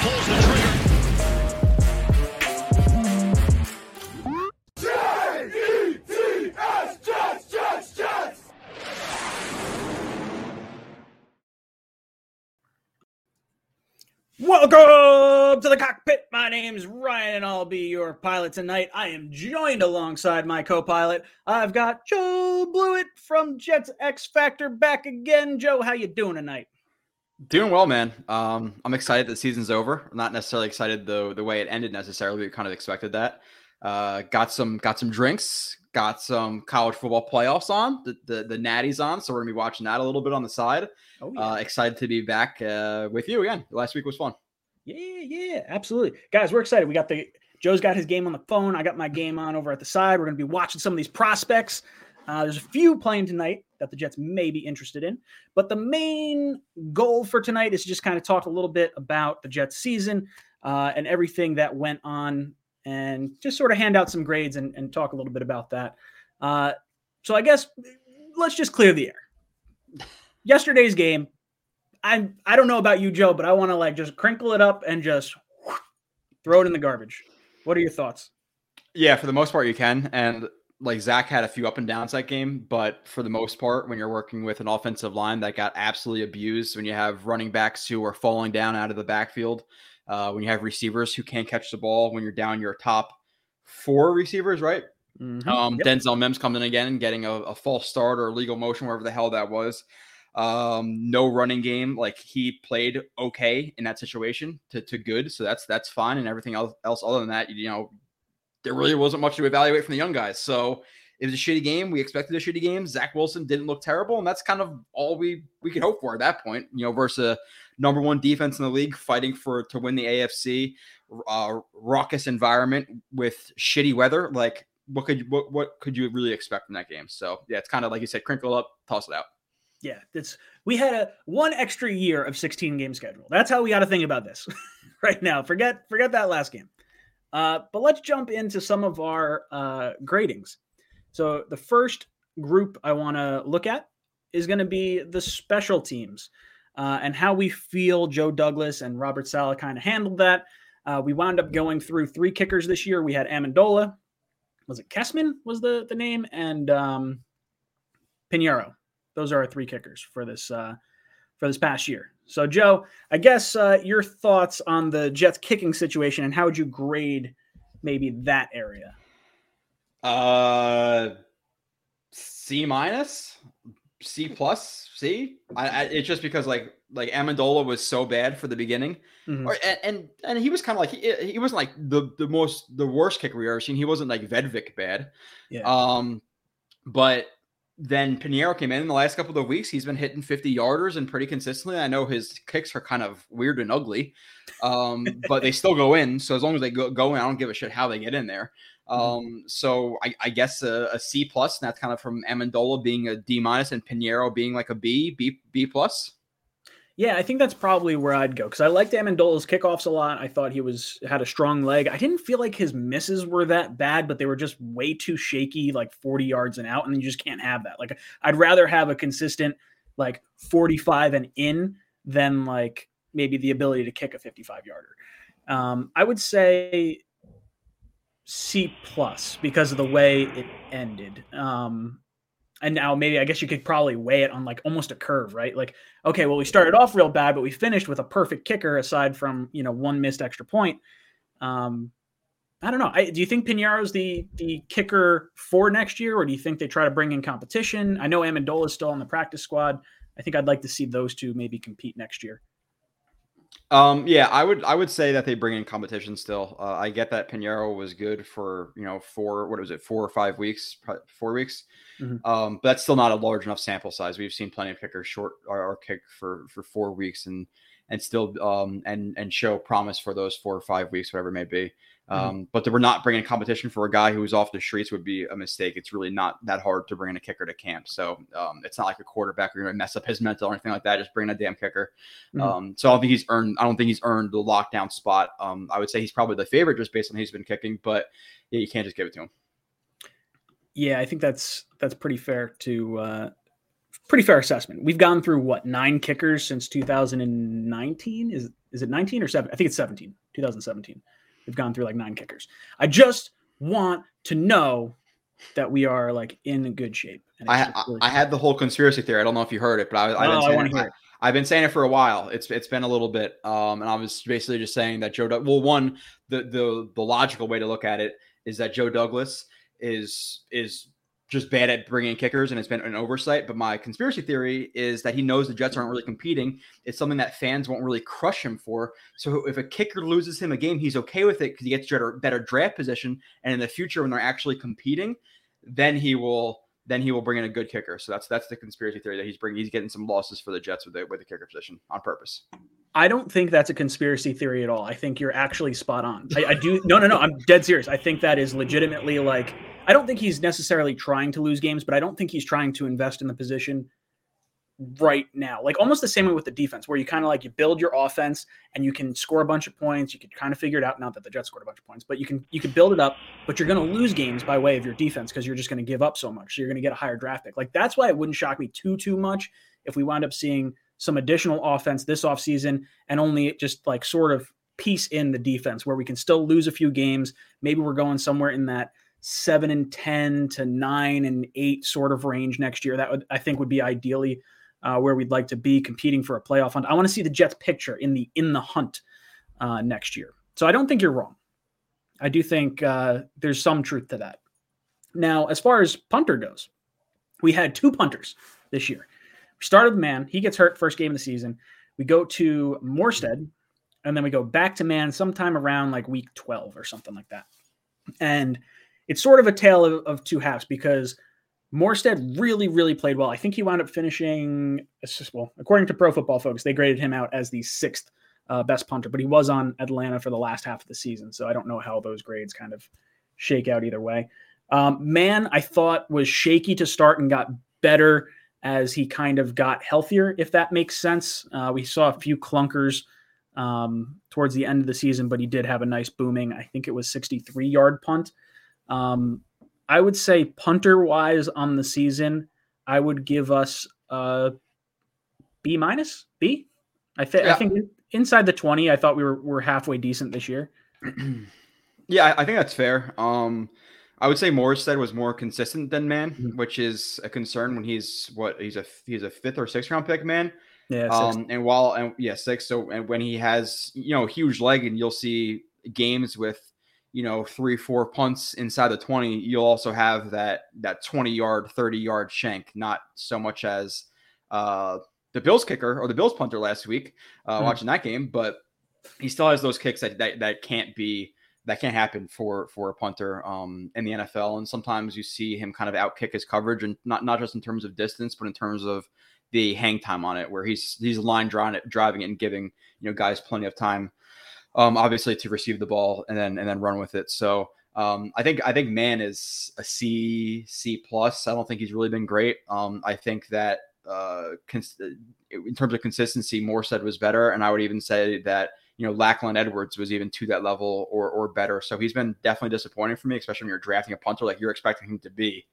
pulls the trigger. J-E-T-S, Jets, Jets, Jets! Welcome to the cockpit. My name's Ryan, and I'll be your pilot tonight. I am joined alongside my co-pilot. I've got Joe Blewett from Jets X Factor back again. Joe, how you doing tonight? Doing well, man. I'm excited that the season's over. I'm not necessarily excited the way it ended necessarily. We kind of expected that. Got some drinks, got some college football playoffs on, the natties on. So we're gonna be watching that a little bit on the side. Oh, yeah. Excited to be back with you again. Last week was fun. Yeah, absolutely. Guys, we're excited. We got Joe's got his game on the phone. I got my game on over at the side. We're gonna be watching some of these prospects. There's a few playing tonight that the Jets may be interested in. But the main goal for tonight is to just kind of talk a little bit about the Jets season and everything that went on and just sort of hand out some grades and talk a little bit about that. So I guess let's just clear the air. Yesterday's game, I don't know about you, Joe, but I want to just crinkle it up and just throw it in the garbage. What are your thoughts? Yeah, for the most part you can. And Zach had a few up and downs that game, but for the most part, when you're working with an offensive line that got absolutely abused, when you have running backs who are falling down out of the backfield, when you have receivers who can't catch the ball, when you're down your top four receivers, right? Mm-hmm. Yep. Denzel Mims coming in again and getting a false start or illegal motion, wherever the hell that was. No running game. He played okay in that situation to good. So that's fine. And everything else other than that, there really wasn't much to evaluate from the young guys. So it was a shitty game. We expected a shitty game. Zach Wilson didn't look terrible, and that's kind of all we could hope for at that point, versus a number one defense in the league fighting to win the AFC, raucous environment with shitty weather. What could you really expect from that game? So yeah, it's kind of, like you said, crinkle up, toss it out. Yeah. We had one extra year of 16 game schedule. That's how we got to think about this right now. Forget that last game. But let's jump into some of our gradings. So the first group I want to look at is going to be the special teams and how we feel Joe Douglas and Robert Saleh kind of handled that. We wound up going through three kickers this year. We had Amendola. Was it Kessman was the name? And Piñeiro. Those are our three kickers for this past year. So, Joe, I guess your thoughts on the Jets kicking situation and how would you grade maybe that area? C-, C+, C. It's just because like Amendola was so bad for the beginning, mm-hmm. and he was kind of he wasn't the worst kicker we ever seen. He wasn't Vedvik bad, yeah. But. Then Piñeiro came in the last couple of weeks. He's been hitting 50-yarders and pretty consistently. I know his kicks are kind of weird and ugly, but they still go in. So as long as they go in, I don't give a shit how they get in there. So I guess a C+, and that's kind of from Amendola being a D- and Piñeiro being a B+. Yeah, I think that's probably where I'd go because I liked Amendola's kickoffs a lot. I thought he had a strong leg. I didn't feel like his misses were that bad, but they were just way too shaky, 40 yards and out, and you just can't have that. I'd rather have a consistent 45 and in than maybe the ability to kick a 55-yarder. I would say C+ because of the way it ended. And now maybe I guess you could probably weigh it on almost a curve, right? Okay, well, we started off real bad, but we finished with a perfect kicker aside from, one missed extra point. I don't know. Do you think Pinheiro's the kicker for next year, or do you think they try to bring in competition? I know Amendola is still on the practice squad. I think I'd like to see those two maybe compete next year. Yeah, I would say that they bring in competition still. I get that Piñeiro was good for, 4 or 5 weeks, 4 weeks. Mm-hmm. But that's still not a large enough sample size. We've seen plenty of kickers short or kick for 4 weeks and still, and show promise for those 4 or 5 weeks, whatever it may be. Mm-hmm. But they were not bringing competition for a guy who was off the streets would be a mistake. It's really not that hard to bring in a kicker to camp. So it's not like a quarterback or you're going to mess up his mental or anything like that. Just bring in a damn kicker. Mm-hmm. So I don't think he's earned the lockdown spot. I would say he's probably the favorite just based on he's been kicking, but yeah, you can't just give it to him. Yeah, I think that's pretty fair assessment. We've gone through 9 kickers since 2019. Is Is it 19 or 7? I think it's 17, 2017. We've gone through like 9 kickers. I just want to know that we are like in good shape. And I had the whole conspiracy theory. I don't know if you heard it, but I've been saying it for a while. It's been a little bit. And I was basically just saying that Joe, one, the logical way to look at it is that Joe Douglas is just bad at bringing kickers, and it's been an oversight. But my conspiracy theory is that he knows the Jets aren't really competing. It's something that fans won't really crush him for. So if a kicker loses him a game, he's okay with it because he gets better draft position. And in the future, when they're actually competing, then he will bring in a good kicker. So that's the conspiracy theory, that he's getting some losses for the Jets with the kicker position on purpose. I don't think that's a conspiracy theory at all. I think you're actually spot on. I do. No. I'm dead serious. I think that is legitimately like, I don't think he's necessarily trying to lose games, but I don't think he's trying to invest in the position right now. Like almost the same way with the defense, where you kind of like you build your offense and you can score a bunch of points. You can kind of figure it out. Not that the Jets scored a bunch of points, but you can build it up, but you're going to lose games by way of your defense because you're just going to give up so much. So you're going to get a higher draft pick. Like that's why it wouldn't shock me too much if we wound up seeing some additional offense this offseason and only just like sort of piece in the defense where we can still lose a few games. Maybe we're going somewhere in that 7-10 to 9-8 sort of range next year. That would, I think, would be ideally where we'd like to be competing for a playoff hunt. I want to see the Jets picture in the hunt next year. So I don't think you're wrong. I do think there's some truth to that. Now, as far as punter goes, we had 2 punters this year. We started with Mann. He gets hurt first game of the season. We go to Morstead, and then we go back to Mann sometime around like week 12 or something like that. And it's sort of a tale of two halves because Morstead really, really played well. I think he wound up finishing, well, according to Pro Football Focus, they graded him out as the 6th best punter, but he was on Atlanta for the last half of the season, so I don't know how those grades kind of shake out either way. Mann, I thought, was shaky to start and got better as he kind of got healthier, if that makes sense. We saw a few clunkers towards the end of the season, but he did have a nice booming, I think it was 63-yard punt. I would say punter wise on the season, I would give us a B-. I think inside the 20, I thought we're halfway decent this year. Yeah, I think that's fair. I would say Morstead was more consistent than Mann, which is a concern when he's a 5th or 6th round pick, Mann. Yeah. 6th. And 6th. So, and when he has, huge leg, and you'll see games with, 3-4 punts inside the 20, you'll also have that 20-yard, 30-yard shank, not so much as the Bills kicker or the Bills punter last week watching that game, but he still has those kicks that can't happen for a punter in the NFL. And sometimes you see him kind of outkick his coverage, and not just in terms of distance, but in terms of the hang time on it, where he's line driving it and giving guys plenty of time. Obviously to receive the ball and then run with it. So I think Mann is a C+. I don't think he's really been great. I think that in terms of consistency, Morstead was better, and I would even say that Lackland Edwards was even to that level or better. So he's been definitely disappointing for me, especially when you're drafting a punter, like you're expecting him to be,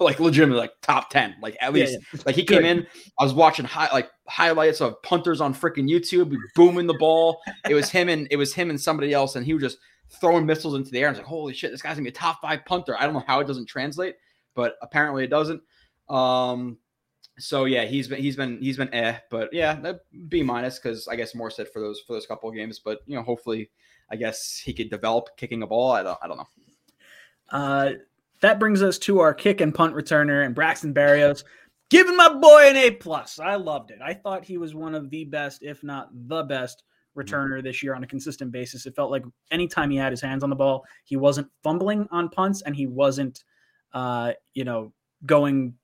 like legitimately like top 10, like at least like he came in. I was watching highlights of punters on freaking YouTube booming the ball. It was him and somebody else, and he was just throwing missiles into the air. I was like, holy shit, this guy's gonna be a top 5 punter. I don't know how it doesn't translate, but apparently it doesn't. So yeah, he's been but yeah, B- because I guess Morstead for those couple of games. But hopefully, I guess he could develop kicking a ball. I don't know. That brings us to our kick and punt returner, and Braxton Berrios, giving my boy an A+. I loved it. I thought he was one of the best, if not the best, returner this year on a consistent basis. It felt like anytime he had his hands on the ball, he wasn't fumbling on punts, and he wasn't, going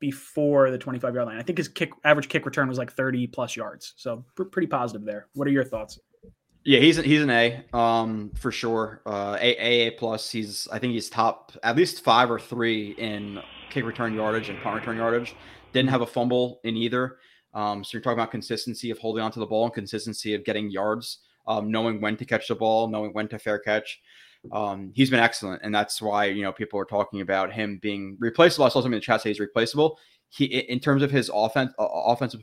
before the 25-yard line. I think his average kick return was like 30-plus yards. So pretty positive there. What are your thoughts? Yeah, he's an A, for sure. A+. I think he's top at least 5 or 3 in kick return yardage and punt return yardage. Didn't have a fumble in either. So you're talking about consistency of holding onto the ball and consistency of getting yards, knowing when to catch the ball, knowing when to fair catch. He's been excellent, and that's why people are talking about him being replaceable. I saw something in the chat say he's replaceable. he, in terms of his offensive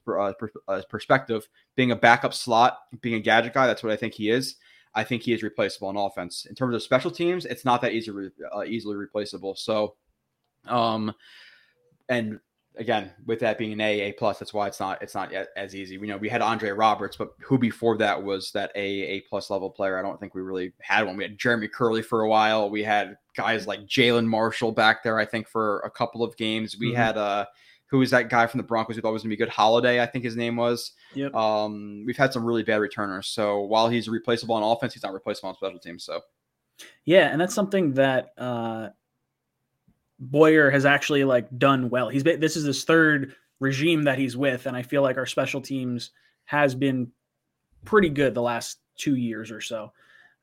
perspective, being a backup slot, being a gadget guy, that's what I think he is. I think he is replaceable on offense. In terms of special teams, it's not that easily replaceable. So, and again, with that being an A plus, that's why it's not yet as easy. You know, we had Andre Roberts, but who before that was that A plus level player? I don't think we really had one. We had Jeremy Curley for a while. We had guys like Jalen Marshall back there, I think, for a couple of games. We had who was that guy from the Broncos who thought was going to be good? Holiday, I think his name was. Yep. We've had some really bad returners. So while he's replaceable on offense, he's not replaceable on special teams. So, yeah, and that's something that Boyer has actually done well. This is his third regime that he's with, and I feel like our special teams has been pretty good the last 2 years or so.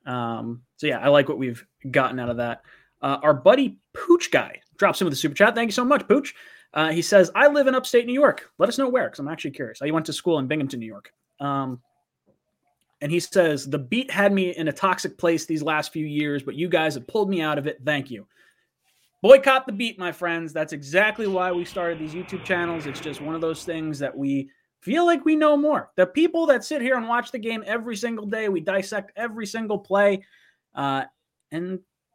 So yeah, I like what we've gotten out of that. Our buddy Pooch guy drops in with a super chat. Thank you so much, Pooch. He says, I live in upstate New York. Let us know where, because I'm actually curious. I went to school in Binghamton, New York. And he says, the beat had me in a toxic place these last few years, but you guys have pulled me out of it. Thank you. Boycott the beat, my friends. That's exactly why we started these YouTube channels. It's just one of those things that we feel like we know more. The people that sit here and watch the game every single day, we dissect every single play. And,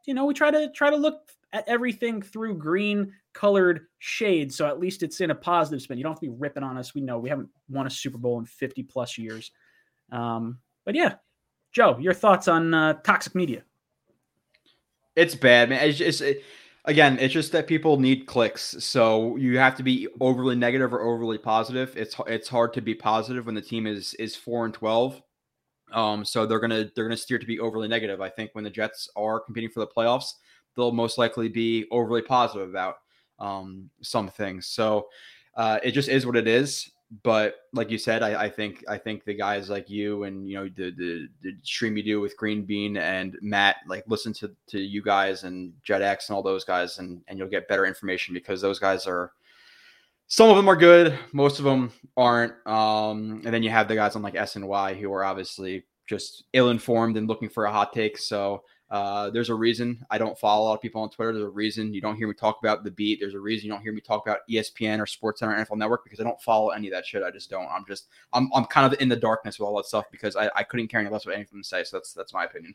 you know, we try to look at everything through green colored shade, so at least it's in a positive spin. You don't have to be ripping on us. We know we haven't won a Super Bowl in 50 plus years. But yeah, Joe, your thoughts on toxic media? It's bad, man. Again, it's just that people need clicks, so you have to be overly negative or overly positive. It's hard to be positive when the team is 4-12. So they're gonna steer to be overly negative. I think when the Jets are competing for the playoffs, they'll most likely be overly positive about some things. So it just is what it is. But like you said, I think the guys like you and, you know, the stream you do with Green Bean and Matt, listen to you guys and Jet X and all those guys, and you'll get better information, because those guys are, some of them are good, most of them aren't. And then you have the guys on S&Y who are obviously just ill-informed and looking for a hot take. So there's a reason I don't follow a lot of people on Twitter. There's a reason you don't hear me talk about The Beat. There's a reason you don't hear me talk about ESPN or SportsCenter or NFL Network, because I don't follow any of that shit. I just don't. I'm kind of in the darkness with all that stuff, because I couldn't care any less what any of them say. So that's my opinion.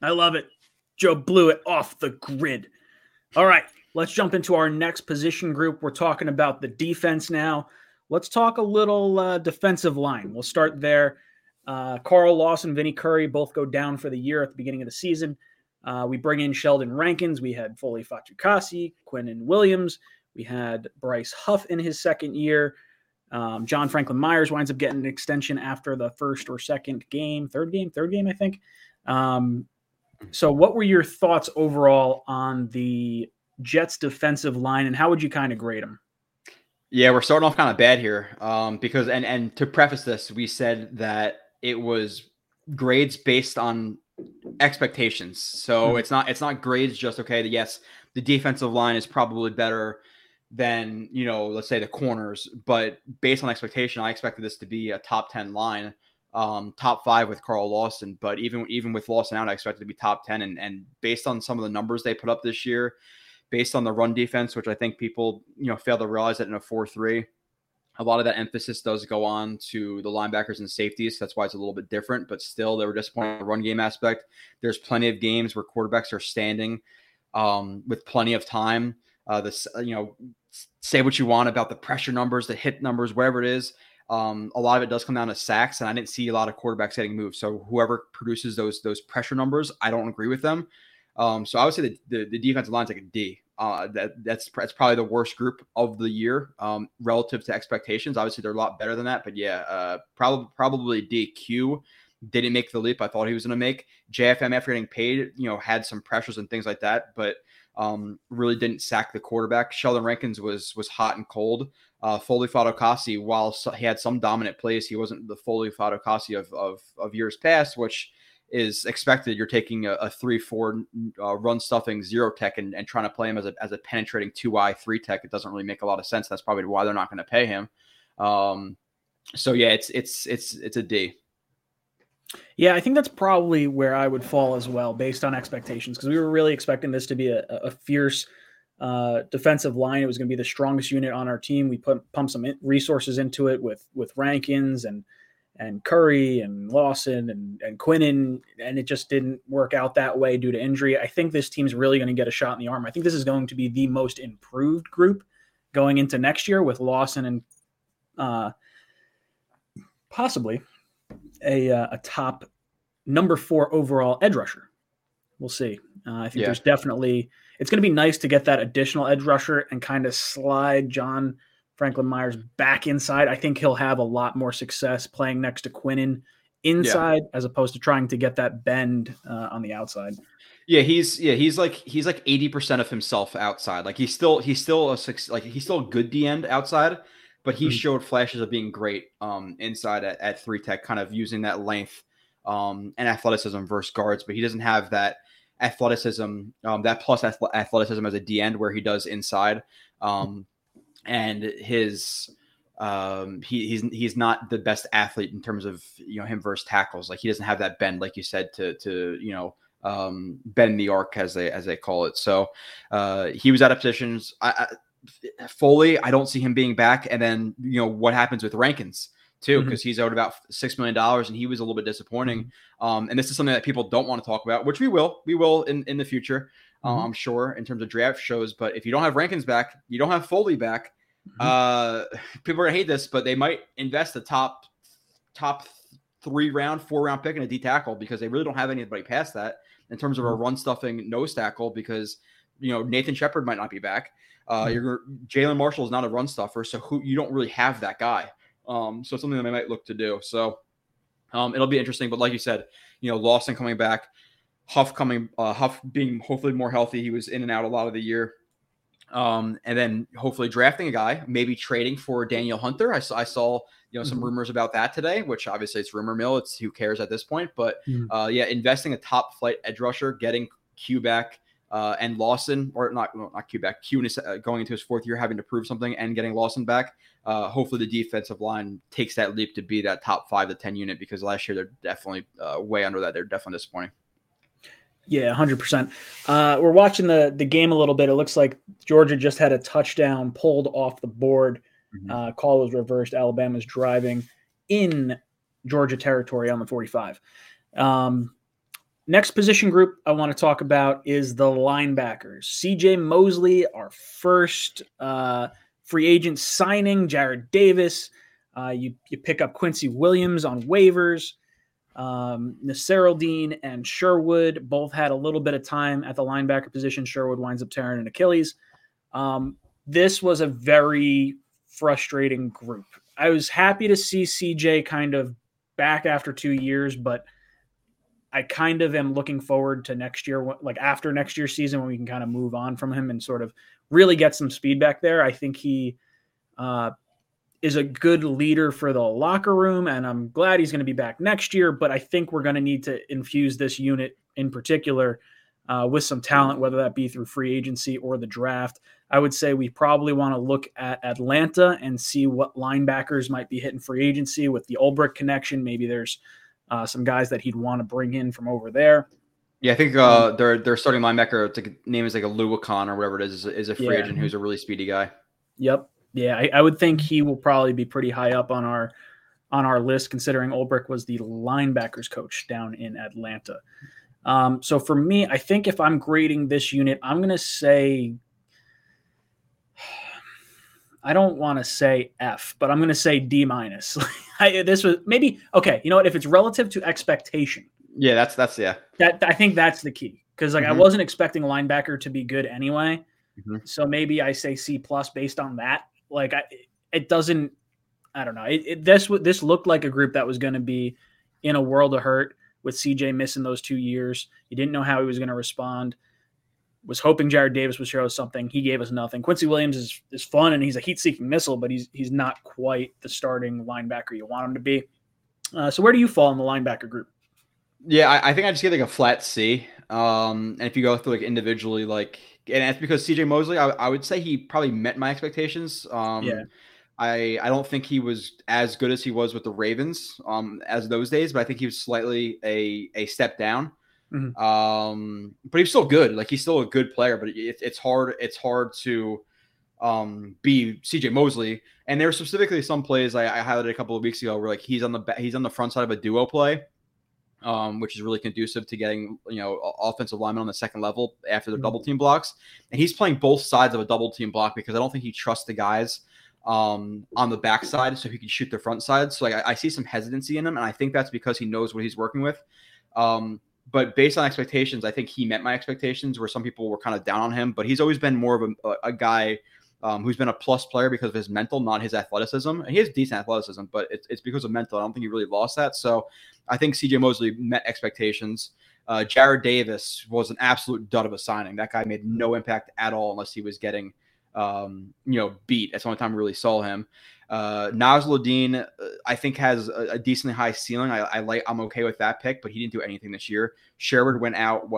I love it. Joe blew it off the grid. All right, let's jump into our next position group. We're talking about the defense now. Let's talk a little defensive line. We'll start there. Carl Lawson, Vinnie Curry both go down for the year at the beginning of the season. We bring in Sheldon Rankins. We had Foley Fatukasi, Quinnen Williams. We had Bryce Huff in his second year. John Franklin Myers winds up getting an extension after the first or second game, third game, I think. So what were your thoughts overall on the Jets defensive line, and how would you kind of grade them? Yeah, we're starting off kind of bad here, because, and to preface this, we said that it was grades based on expectations. So it's not grades just, okay, yes, the defensive line is probably better than, you know, let's say the corners, but based on expectation, I expected this to be a top 10 line, top 5 with Carl Lawson. But even with Lawson out, I expected it to be top 10. And based on some of the numbers they put up this year, based on the run defense, which I think people, you know, fail to realize that in a 4-3, a lot of that emphasis does go on to the linebackers and safeties. That's why it's a little bit different, but still they were disappointed in the run game aspect. There's plenty of games where quarterbacks are standing with plenty of time. You know, say what you want about the pressure numbers, the hit numbers, whatever it is. A lot of it does come down to sacks, and I didn't see a lot of quarterbacks getting moved. So whoever produces those pressure numbers, I don't agree with them. So I would say that the defensive line is like a D. That's probably the worst group of the year, relative to expectations. Obviously, they're a lot better than that, but yeah, probably DQ didn't make the leap I thought he was going to make. JFM, after getting paid, you know, had some pressures and things like that, but really didn't sack the quarterback. Sheldon Rankins was hot and cold. Foley Fatukasi, while he had some dominant plays, he wasn't the Foley Fatukasi of years past, which is expected. You're taking a 3-4 run stuffing zero tech and trying to play him as a penetrating 2i 3 tech. It doesn't really make a lot of sense. That's probably why they're not going to pay him. So yeah, it's a D. Yeah, I think that's probably where I would fall as well, based on expectations, because we were really expecting this to be a fierce defensive line. It was going to be the strongest unit on our team. We pumped some resources into it with Rankins and Curry and Lawson and Quinnen, and it just didn't work out that way due to injury. I think this team's really going to get a shot in the arm. I think this is going to be the most improved group going into next year, with Lawson and possibly a top number 4 overall edge rusher. We'll see. I think there's definitely – it's going to be nice to get that additional edge rusher and kind of slide John Franklin Myers back inside. I think he'll have a lot more success playing next to Quinnen inside as opposed to trying to get that bend on the outside. Yeah, he's like 80% of himself outside. Like he's still a good D end outside, but he showed flashes of being great inside at three tech, kind of using that length and athleticism versus guards. But he doesn't have that athleticism, that plus athleticism as a D end where he does inside. And his he's not the best athlete in terms of, you know, him versus tackles. Like he doesn't have that bend, like you said, to you know, bend the arc as they call it. So he was out of positions. Foley, I don't see him being back. And then, you know, what happens with Rankins too, because he's owed about $6 million and he was a little bit disappointing. And this is something that people don't want to talk about, which we will in the future, I'm sure, in terms of draft shows. But if you don't have Rankins back, you don't have Foley back. People are gonna hate this, but they might invest the top 3-round, 4-round pick in a D tackle because they really don't have anybody past that in terms of a run stuffing nose tackle, because, you know, Nathan Shepard might not be back. Jalen Marshall is not a run stuffer, so you don't really have that guy. So it's something that they might look to do. So it'll be interesting. But like you said, you know, Lawson coming back, Huff being hopefully more healthy. He was in and out a lot of the year. And then hopefully drafting a guy, maybe trading for Daniel Hunter. I saw you know, some rumors about that today, which obviously it's rumor mill. It's who cares at this point. But investing a top flight edge rusher, getting Q back and Lawson, or not Q back. Q is going into his fourth year, having to prove something, and getting Lawson back. Hopefully the defensive line takes that leap to be that top 5 to 10 unit, because last year they're definitely way under that. They're definitely disappointing. Yeah, 100%. We're watching the game a little bit. It looks like Georgia just had a touchdown pulled off the board. Call was reversed. Alabama's driving in Georgia territory on the 45. Next position group I want to talk about is the linebackers. CJ Mosley, our first free agent signing. Jared Davis. You pick up Quincy Williams on waivers. Nasseraldine and Sherwood both had a little bit of time at the linebacker position. Sherwood winds up tearing an Achilles. This was a very frustrating group. I was happy to see CJ kind of back after 2 years, but I kind of am looking forward to next year, like after next year's season, when we can kind of move on from him and sort of really get some speed back there. I think he is a good leader for the locker room, and I'm glad he's going to be back next year, but I think we're going to need to infuse this unit in particular with some talent, whether that be through free agency or the draft. I would say we probably want to look at Atlanta and see what linebackers might be hitting free agency with the Ulbrich connection. Maybe there's some guys that he'd want to bring in from over there. Yeah, I think their starting linebacker, the name is like a Luwakan or whatever it is a free agent who's a really speedy guy. Yep. Yeah, I would think he will probably be pretty high up on our list, considering Ulbrich was the linebackers coach down in Atlanta. So for me, I think if I'm grading this unit, I'm going to say – I don't want to say F, but I'm going to say D-. This was maybe – okay, you know what? If it's relative to expectation. Yeah, that's – yeah. I think that's the key, because I wasn't expecting a linebacker to be good anyway. So maybe I say C+ based on that. Like it doesn't, I don't know. This looked like a group that was going to be in a world of hurt with CJ missing those 2 years. He didn't know how he was going to respond. Was hoping Jared Davis would show us something. He gave us nothing. Quincy Williams is fun, and he's a heat-seeking missile, but he's not quite the starting linebacker you want him to be. So where do you fall in the linebacker group? Yeah, I think I just get like a flat C. And if you go through like individually, like, and that's because CJ Mosley, I would say he probably met my expectations. I don't think he was as good as he was with the Ravens as those days, but I think he was slightly a step down. Mm-hmm. But he's still good. Like, he's still a good player, but it's hard. It's hard to be CJ Mosley. And there were specifically some plays I highlighted a couple of weeks ago where, like, he's on the front side of a duo play, which is really conducive to getting, you know, offensive linemen on the second level after their double team blocks. And he's playing both sides of a double team block because I don't think he trusts the guys on the backside so he can shoot the front side. So, like, I see some hesitancy in him, and I think that's because he knows what he's working with. But based on expectations, I think he met my expectations, where some people were kind of down on him, but he's always been more of a guy who's been a plus player because of his mental, not his athleticism. And he has decent athleticism, but it's because of mental. I don't think he really lost that. So I think CJ Mosley met expectations. Jared Davis was an absolute dud of a signing. That guy made no impact at all unless he was getting beat. That's the only time we really saw him. Naz Ladin, I think, has a decently high ceiling. I'm okay with that pick, but he didn't do anything this year. Sherwood went out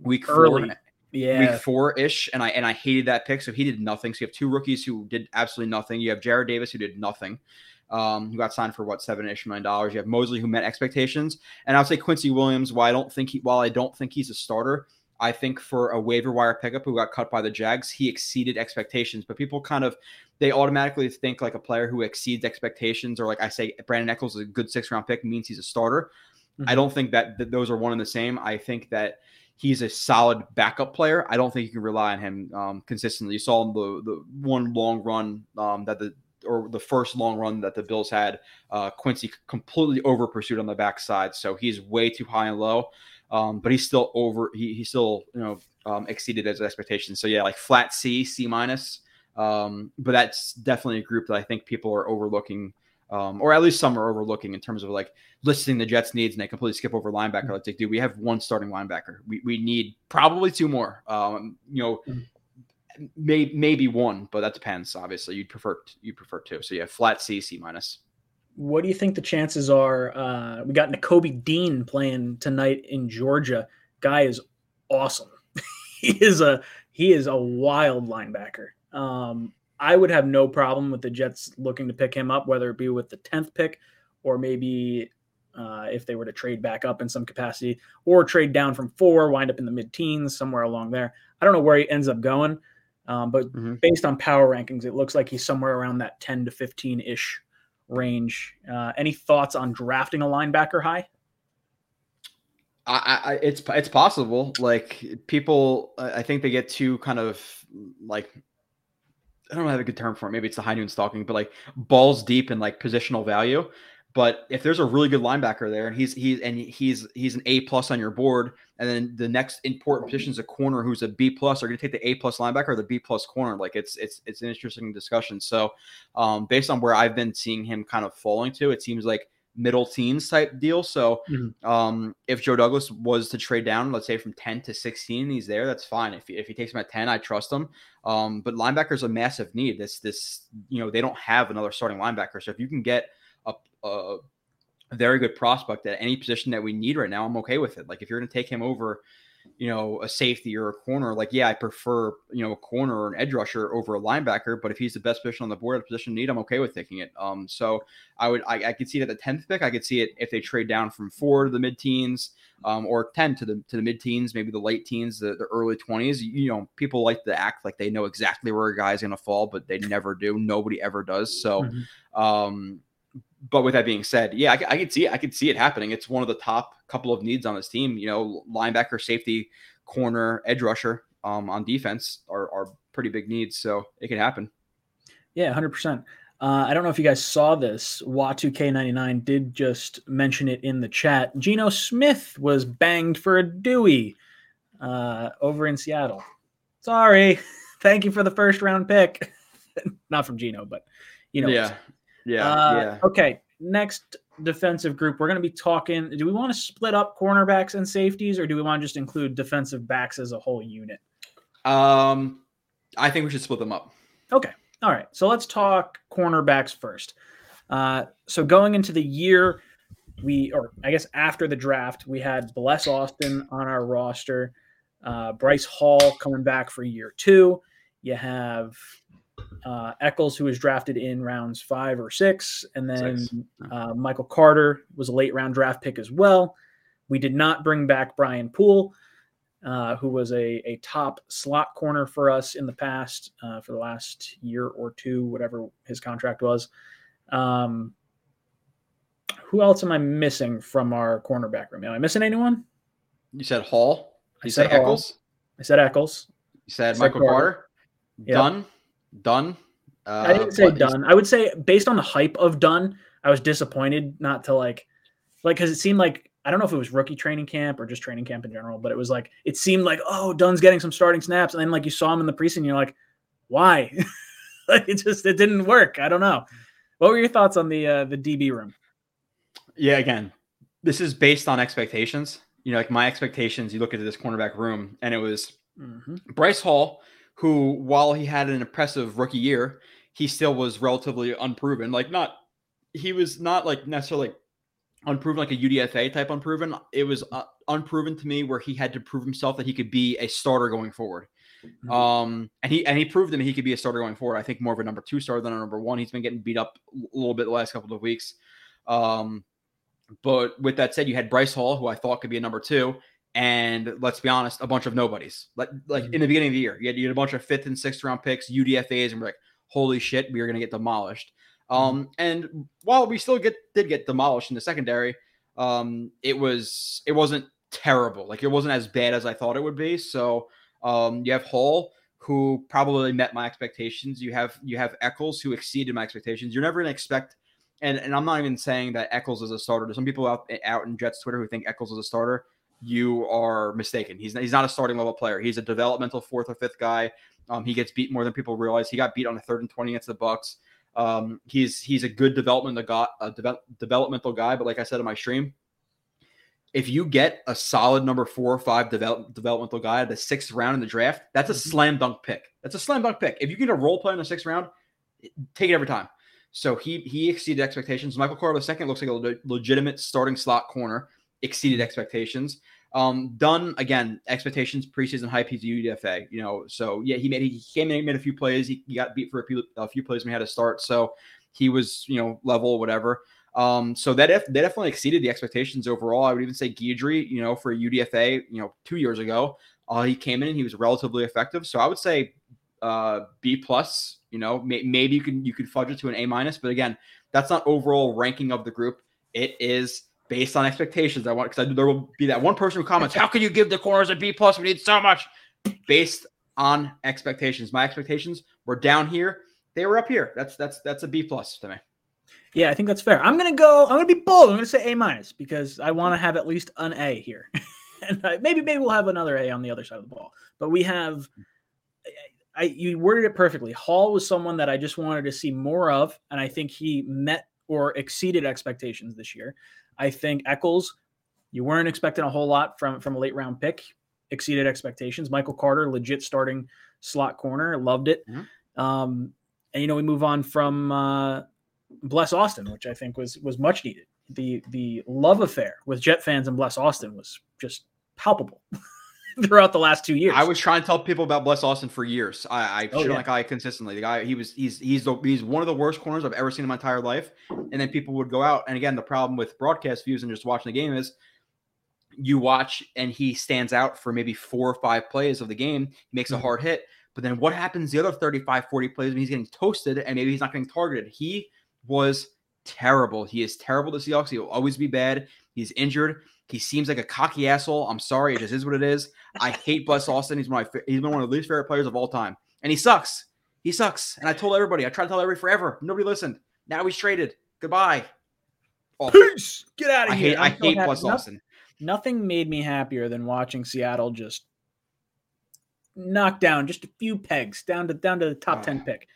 week four ish, and I hated that pick, so he did nothing. So you have two rookies who did absolutely nothing. You have Jared Davis, who did nothing, who got signed for $7-ish million. You have Mosley, who met expectations, and I'll say Quincy Williams. While I don't think he's a starter, I think for a waiver wire pickup who got cut by the Jags, he exceeded expectations. But people they automatically think, like, a player who exceeds expectations, or, like I say, Brandon Eckles is a good 6th round pick, means he's a starter. Mm-hmm. I don't think that those are one and the same. I think that he's a solid backup player. I don't think you can rely on him consistently. You saw the one long run the first long run that the Bills had, Quincy completely over pursued on the backside. So he's way too high and low. But he's still exceeded his expectations. So yeah, like flat C-. But that's definitely a group that I think people are overlooking, or at least some are overlooking in terms of, like, listing the Jets' needs, and they completely skip over linebacker. Like, dude, we have one starting linebacker. We need probably two more. Maybe one, but that depends. Obviously, you'd prefer two. So yeah, flat C-. What do you think the chances are? We got Nakobe Dean playing tonight in Georgia. Guy is awesome. He is a wild linebacker. I would have no problem with the Jets looking to pick him up, whether it be with the 10th pick, or maybe if they were to trade back up in some capacity, or trade down from 4, wind up in the mid-teens, somewhere along there. I don't know where he ends up going, but based on power rankings, it looks like he's somewhere around that 10 to 15-ish range. Any thoughts on drafting a linebacker high? It's possible. Like, people, I think they get too kind of, like, I don't have a good term for it. Maybe it's the high noon stalking, but, like, balls deep in, like, positional value. But if there's a really good linebacker there, and he's an A+ on your board, and then the next important position is a corner who's a B+, are going to take the A+ linebacker or the B+ corner. Like, it's an interesting discussion. So based on where I've been seeing him kind of falling to, it seems like middle teens type deal. So if Joe Douglas was to trade down, let's say from 10 to 16, and he's there, that's fine. If he takes him at 10, I trust him. But linebackers a massive need. They don't have another starting linebacker. So if you can get a very good prospect at any position that we need right now, I'm okay with it. Like, if you're going to take him over, a safety or a corner, like, yeah, I prefer, a corner or an edge rusher over a linebacker, but if he's the best position on the board at a position need, I'm okay with taking it. So I could see it at the 10th pick. I could see it if they trade down from 4 to the mid teens, or 10 to the mid teens, maybe the late teens, the early 20s. People like to act like they know exactly where a guy's going to fall, but they never do. Nobody ever does. So, but with that being said, yeah, I could see it. I could see it happening. It's one of the top couple of needs on this team. Linebacker, safety, corner, edge rusher on defense are pretty big needs. So it could happen. Yeah, 100%. I don't know if you guys saw this. Watu K99 did just mention it in the chat. Geno Smith was banged for a Dewey over in Seattle. Sorry. Thank you for the 1st round pick. Not from Geno, but yeah. Yeah. Okay. Next defensive group, we're going to be talking. Do we want to split up cornerbacks and safeties, or do we want to just include defensive backs as a whole unit? I think we should split them up. Okay. All right. So let's talk cornerbacks first. So going into the year, after the draft, we had Bless Austin on our roster. Bryce Hall coming back for year 2. You have Eckles, who was drafted in rounds 5 or 6, and then Michael Carter was a late round draft pick as well. We did not bring back Brian Poole, who was a top slot corner for us in the past, for the last year or two, whatever his contract was. Who else am I missing from our cornerback room? Am I missing anyone? You said Hall. You said Eckles. I said Eckles. You said Michael Carter. Yep. Dunn. I didn't say Dunn. I would say, based on the hype of Dunn, I was disappointed not to like, because it seemed like, I don't know if it was rookie training camp or just training camp in general, but it was like, it seemed like, oh, Dunn's getting some starting snaps. And then like you saw him in the preseason, you're like, why? Like, it didn't work. I don't know. What were your thoughts on the DB room? Yeah, again, this is based on expectations. You know, like my expectations, you look at this cornerback room, and it was Bryce Hall, who, while he had an impressive rookie year, he still was relatively unproven. Like he was not like necessarily unproven, like a UDFA type unproven. It was unproven to me, where he had to prove himself that he could be a starter going forward. And he proved that he could be a starter going forward. I think more of a number two starter than a number one. He's been getting beat up a little bit the last couple of weeks. But with that said, you had Bryce Hall, who I thought could be a number two. And let's be honest, a bunch of nobodies. Like in the beginning of the year, you had a bunch of 5th and 6th round picks, UDFAs, and we're like, holy shit, we are going to get demolished. And while we still did get demolished in the secondary, it wasn't terrible. Like, it wasn't as bad as I thought it would be. So you have Hall, who probably met my expectations. You have Eckles, who exceeded my expectations. You're never going to expect. And I'm not even saying that Eckles is a starter. There's some people out in Jets Twitter who think Eckles is a starter. You are mistaken. He's not a starting level player. He's a developmental 4th or 5th guy. He gets beat more than people realize. He got beat on a 3rd and 20 against the Bucs. He's a good developmental guy. But like I said in my stream, if you get a solid number 4 or 5 developmental guy at the 6th round in the draft, that's a slam dunk pick. If you get a role play in the 6th round, take it every time. So he exceeded expectations. Michael Carter II looks like a legitimate starting slot corner. Exceeded expectations. Dunn, again, expectations, preseason hype. He's a UDFA, you know. So yeah, he came in, made a few plays. He got beat for a few plays when he had to start. So he was, you know, level, whatever. So that definitely exceeded the expectations overall. I would even say Guidry, you know, for a UDFA, you know, 2 years ago, he came in and he was relatively effective. So I would say B+. You know, maybe you could fudge it to an A-, but again, that's not overall ranking of the group. It is based on expectations. There will be that one person who comments, "How can you give the corners a B+? We need so much." Based on expectations, my expectations were down here; they were up here. That's a B+ to me. Yeah, I think that's fair. I'm gonna be bold. I'm gonna say A- because I want to have at least an A here, and maybe we'll have another A on the other side of the ball. But we have. You worded it perfectly. Hall was someone that I just wanted to see more of, and I think he met or exceeded expectations this year. I think Eckles, you weren't expecting a whole lot from a late-round pick, exceeded expectations. Michael Carter, legit starting slot corner, loved it. Mm-hmm. And, you know, we move on from Bless Austin, which I think was much needed. The love affair with Jet fans and Bless Austin was just palpable. Throughout the last 2 years, I was trying to tell people about Bless Austin for years. I shit on that guy consistently. The guy, he's one of the worst corners I've ever seen in my entire life. And then people would go out, and again, the problem with broadcast views and just watching the game is you watch and he stands out for maybe 4 or 5 plays of the game. He makes a hard hit, but then what happens the other 35, 40 plays when he's getting toasted and maybe he's not getting targeted? He was terrible. He is terrible to Seahawks. He will always be bad. He's injured. He seems like a cocky asshole. I'm sorry. It just is what it is. I hate Bless Austin. He's been one of the least favorite players of all time. And he sucks. And I told everybody. I tried to tell everybody forever. Nobody listened. Now he's traded. Goodbye. Oh. Peace. Get out of here. I hate Bless Austin. Nothing made me happier than watching Seattle just knock down just a few pegs down to the top 10 pick.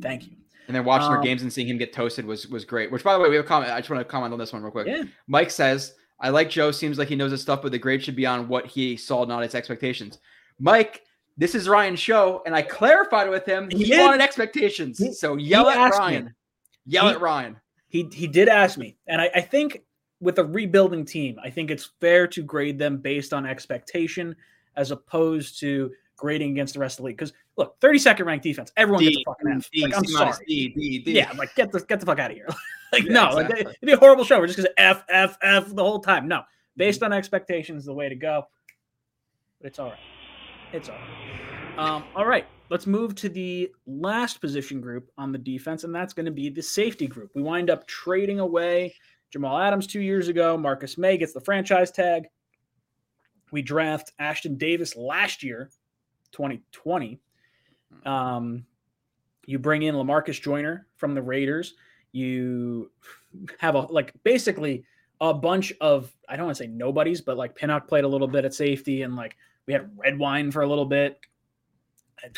Thank you. And then watching their games and seeing him get toasted was great. Which, by the way, we have a comment. I just want to comment on this one real quick. Yeah. Mike says, "I like Joe. Seems like he knows his stuff, but the grade should be on what he saw, not his expectations." Mike, this is Ryan's show, and I clarified with him. He wanted expectations. So yell at Ryan. Yell at Ryan. He did ask me. And I think with a rebuilding team, I think it's fair to grade them based on expectation as opposed to grading against the rest of the league. Because, look, 32nd ranked defense. Everyone gets a fucking F. Like, I'm sorry. Yeah, I'm like, get the fuck out of here. Like, yeah, no, exactly. It'd be a horrible show. We're just going to F the whole time. No, based on expectations, the way to go. But it's all right. It's all right. All right. Let's move to the last position group on the defense, and that's going to be the safety group. We wind up trading away Jamal Adams 2 years ago. Marcus May gets the franchise tag. We draft Ashton Davis last year, 2020. You bring in LaMarcus Joyner from the Raiders. You have basically a bunch of, I don't want to say nobodies, but like Pinnock played a little bit at safety, and like we had Redwine for a little bit. I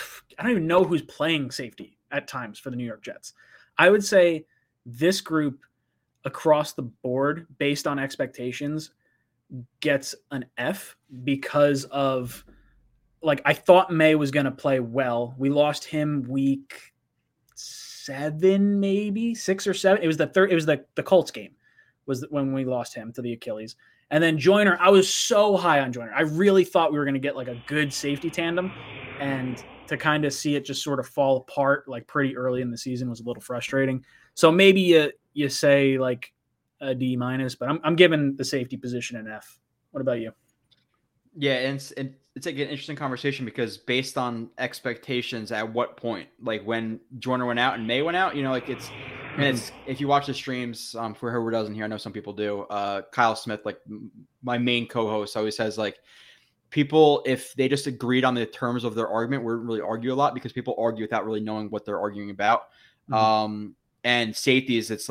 don't even know who's playing safety at times for the New York Jets. I would say this group across the board, based on expectations, gets an F because of, I thought May was going to play well. We lost him week 6 or 7. It was the Colts game was when we lost him to the Achilles. And then Joyner, I was so high on Joyner. I really thought we were going to get a good safety tandem, and to kind of see it just sort of fall apart pretty early in the season was a little frustrating. So maybe you say a D-, but I'm giving the safety position an F. What about you? Yeah, and it's an interesting conversation because based on expectations, at what point, when Joyner went out and May went out, it's – and it's, if you watch the streams, for who doesn't here, I know some people do, Kyle Smith, my main co-host, always says, people, if they just agreed on the terms of their argument, wouldn't really argue a lot because people argue without really knowing what they're arguing about. Mm-hmm. And safeties, it's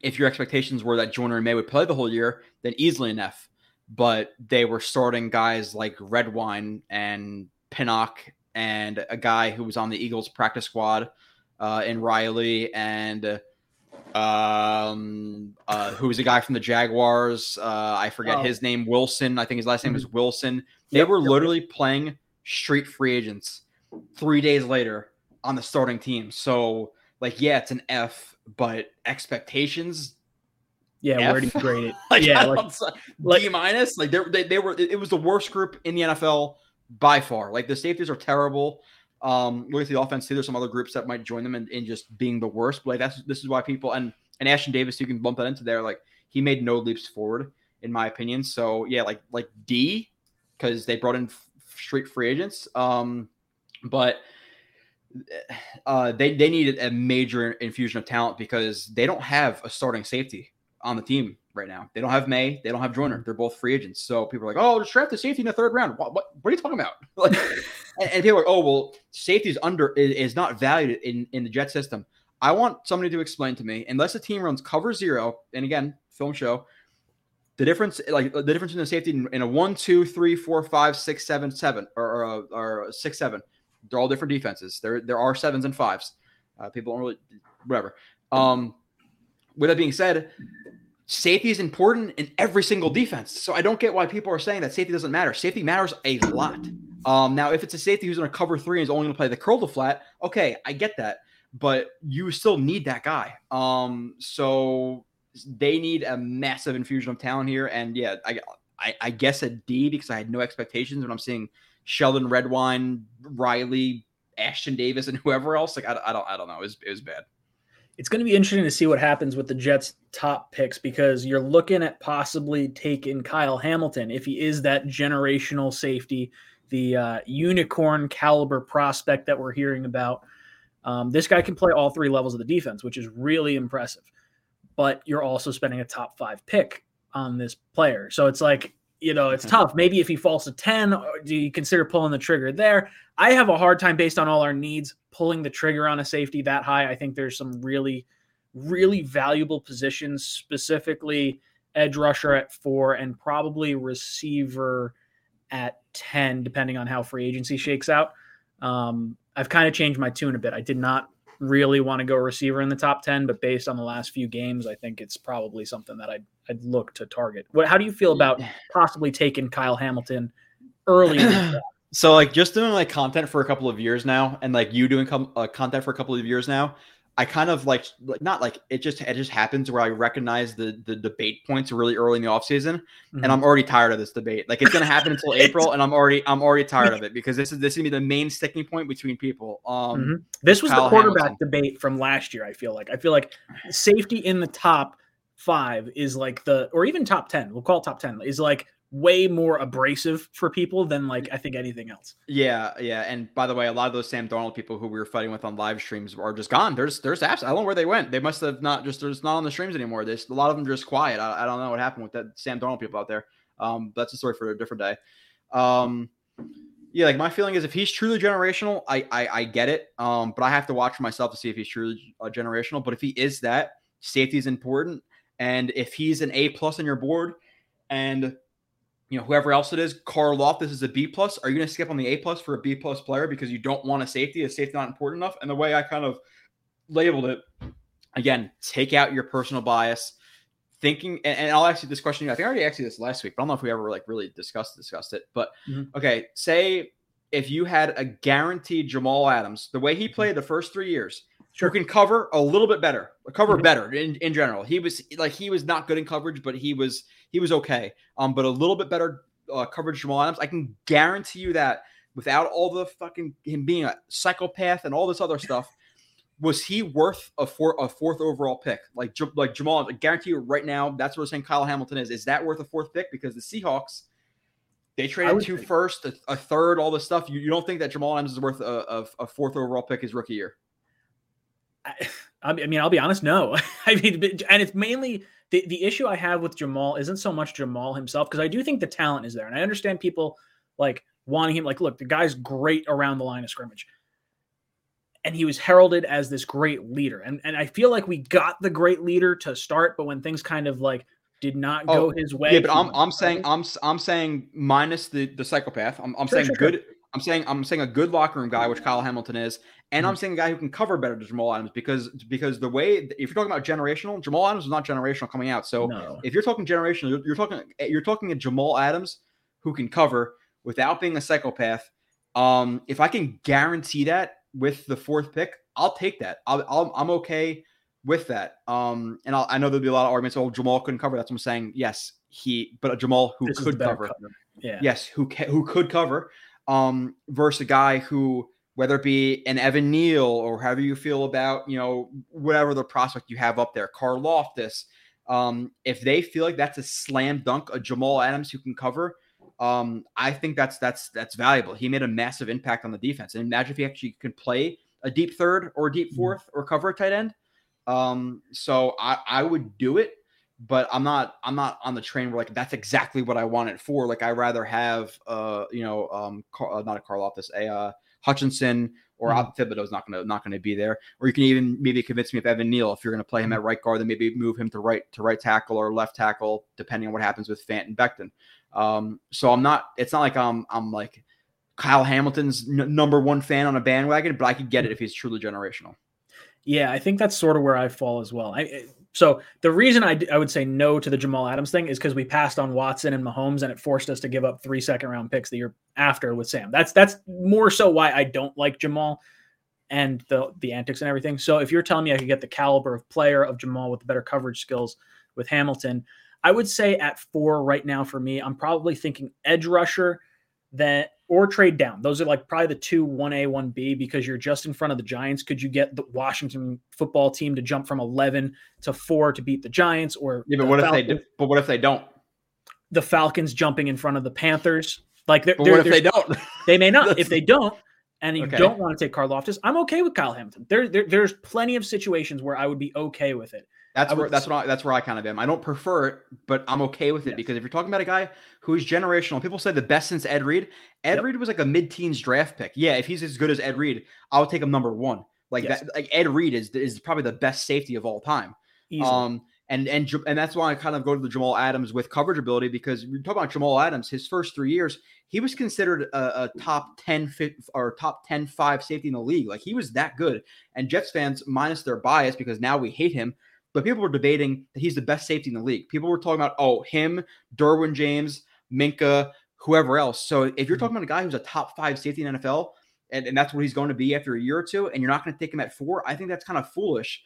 if your expectations were that Joyner and May would play the whole year, then easily an F. But they were starting guys like Redwine and Pinnock and a guy who was on the Eagles practice squad in Riley and who was a guy from the Jaguars. I forget his name, Wilson. I think his last name is Wilson. They were literally playing street free agents 3 days later on the starting team. So yeah, it's an F, but expectations. Yeah. F? Where do you grade it? Yeah. D-. They were, it was the worst group in the NFL by far. The safeties are terrible. Look at the offense too. There's some other groups that might join them in just being the worst. But this is why people and Ashton Davis, you can bump that into there. He made no leaps forward, in my opinion. So yeah, D, because they brought in street free agents. But they needed a major infusion of talent because they don't have a starting safety on the team right now. They don't have May. They don't have Joyner. They're both free agents. So people are oh, just draft the safety in the third round. What are you talking about? And people are safety is not valued in the Jet system. I want somebody to explain to me, unless the team runs cover zero, and again, film show, the difference, the difference in the safety in a 1, 2, 3, 4, 5, 6, 7, 7 or 6, 7. They're all different defenses. There are 7s and 5s. People don't really, whatever. With that being said, safety is important in every single defense. So I don't get why people are saying that safety doesn't matter. Safety matters a lot. Now, if it's a safety who's going to cover three and is only going to play the curl to flat, okay, I get that. But you still need that guy. So they need a massive infusion of talent here. And yeah, I guess a D because I had no expectations when I'm seeing Sheldon Redwine, Riley, Ashton Davis, and whoever else. I don't know. It was bad. It's going to be interesting to see what happens with the Jets' top picks because you're looking at possibly taking Kyle Hamilton if he is that generational safety, the unicorn caliber prospect that we're hearing about. This guy can play all three levels of the defense, which is really impressive. But you're also spending a top 5 pick on this player. So it's it's tough. Maybe if he falls to 10, do you consider pulling the trigger there? I have a hard time based on all our needs pulling the trigger on a safety that high. I think there's some really, really valuable positions, specifically edge rusher at 4 and probably receiver at 10, depending on how free agency shakes out. I've kind of changed my tune a bit. I did not really want to go receiver in the top 10, but based on the last few games, I think it's probably something that I'd look to target. How do you feel about possibly taking Kyle Hamilton early in the draft? So just doing content for a couple of years now, and you doing content for a couple of years now, I kind of not it just happens where I recognize the debate points really early in the offseason, and I'm already tired of this debate. It's gonna happen until April, and I'm already tired of it because this is gonna be the main sticking point between people. This was Kyle the quarterback Hamilton debate from last year. I feel like safety in the top 5 is like the, or even top 10, we'll call it top 10, is like way more abrasive for people than like I think anything else. Yeah. And by the way, a lot of those Sam Darnold people who we were fighting with on live streams are just gone. There's apps. I don't know where they went. They must have not just, there's not on the streams anymore. There's a lot of them just quiet. I don't know what happened with that Sam Darnold people out there. That's a story for a different day. Yeah, like my feeling is if he's truly generational, I get it. But I have to watch for myself to see if he's truly generational. But if he is that, safety is important. And if he's an A+ on your board and you know, whoever else it is, Carl Loftus is a B+. Are you going to skip on the A+ for a B+ player because you don't want a safety? Is safety not important enough? And the way I kind of labeled it, again, take out your personal bias thinking. And I'll ask you this question. I think I already asked you this last week, but I don't know if we ever like really discussed it, but Okay. Say if you had a guaranteed Jamal Adams, the way he played the first 3 years, sure, who can cover a little bit better, better in general. He was not good in coverage, but he was okay. But a little bit better coverage Jamal Adams. I can guarantee you that without all the fucking him being a psychopath and all this other stuff, was he worth a fourth overall pick? Like Jamal, I guarantee you right now, that's what we're saying Kyle Hamilton is. Is that worth a fourth pick? Because the Seahawks, they traded first, a third, all this stuff. You don't think that Jamal Adams is worth a fourth overall pick his rookie year? I mean, I'll be honest, no. I mean, and it's mainly the issue I have with Jamal isn't so much Jamal himself, because I do think the talent is there. And I understand people like wanting him, like, look, the guy's great around the line of scrimmage. And he was heralded as this great leader. And I feel like we got the great leader to start, but when things kind of like did not go his way. Yeah, but I'm saying minus the psychopath. I'm saying good. I'm saying a good locker room guy, which Kyle Hamilton is, and I'm saying a guy who can cover better than Jamal Adams because the way, if you're talking about generational, Jamal Adams was not generational coming out. So If you're talking generational, you're talking a Jamal Adams who can cover without being a psychopath. If I can guarantee that with the fourth pick, I'll take that. I'm okay with that. And I know there'll be a lot of arguments. Oh, Jamal couldn't cover. That's what I'm saying. Yes, but a Jamal who could cover. Yeah. Yes, who could cover. Versus a guy who, whether it be an Evan Neal or however you feel about, you know, whatever the prospect you have up there, Carl Loftus, if they feel like that's a slam dunk, a Jamal Adams who can cover, I think that's valuable. He made a massive impact on the defense. And imagine if he actually could play a deep third or a deep fourth or cover a tight end. So I would do it. But I'm not on the train where like that's exactly what I want it for. Like I rather have Hutchinson or Thibodeau's not gonna be there. Or you can even maybe convince me of Evan Neal if you're gonna play him at right guard, then maybe move him to right tackle or left tackle depending on what happens with Fant and Becton. So it's not like I'm like Kyle Hamilton's number one fan on a bandwagon, but I could get it if he's truly generational. Yeah, I think that's sort of where I fall as well. So the reason I would say no to the Jamal Adams thing is because we passed on Watson and Mahomes and it forced us to give up 3 second-round picks the year after with Sam. That's more so why I don't like Jamal and the antics and everything. So if you're telling me I could get the caliber of player of Jamal with the better coverage skills with Hamilton, I would say at 4 right now for me, I'm probably thinking edge rusher or trade down. Those are like probably the 2 1A, 1B, because you're just in front of the Giants. Could you get the Washington football team to jump from 11 to 4 to beat the Giants? Or yeah, but what if they don't? The Falcons jumping in front of the Panthers. Like, what if they don't? They may not. If they don't, and you don't want to take Carl Loftus, I'm okay with Kyle Hamilton. There's plenty of situations where I would be okay with it. That's where I kind of am. I don't prefer it, but I'm okay with it because if you're talking about a guy who's generational, people say the best since Ed Reed. Ed Reed was like a mid-teens draft pick. Yeah, if he's as good as Ed Reed, I'll take him number 1. That, like Ed Reed is probably the best safety of all time. Easily. And that's why I kind of go to the Jamal Adams with coverage ability because you're talking about Jamal Adams. His first 3 years, he was considered a top 10, 5 safety in the league. Like he was that good. And Jets fans, minus their bias, because now we hate him. But people were debating that he's the best safety in the league. People were talking about, him, Derwin James, Minka, whoever else. So if you're talking about a guy who's a top 5 safety in the NFL, and that's what he's going to be after a year or two, and you're not going to take him at 4, I think that's kind of foolish.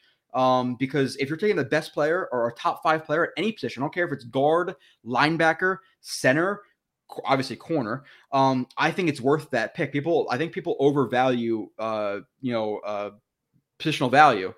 Because if you're taking the best player or a top 5 player at any position, I don't care if it's guard, linebacker, center, obviously corner, I think it's worth that pick. I think people overvalue, positional value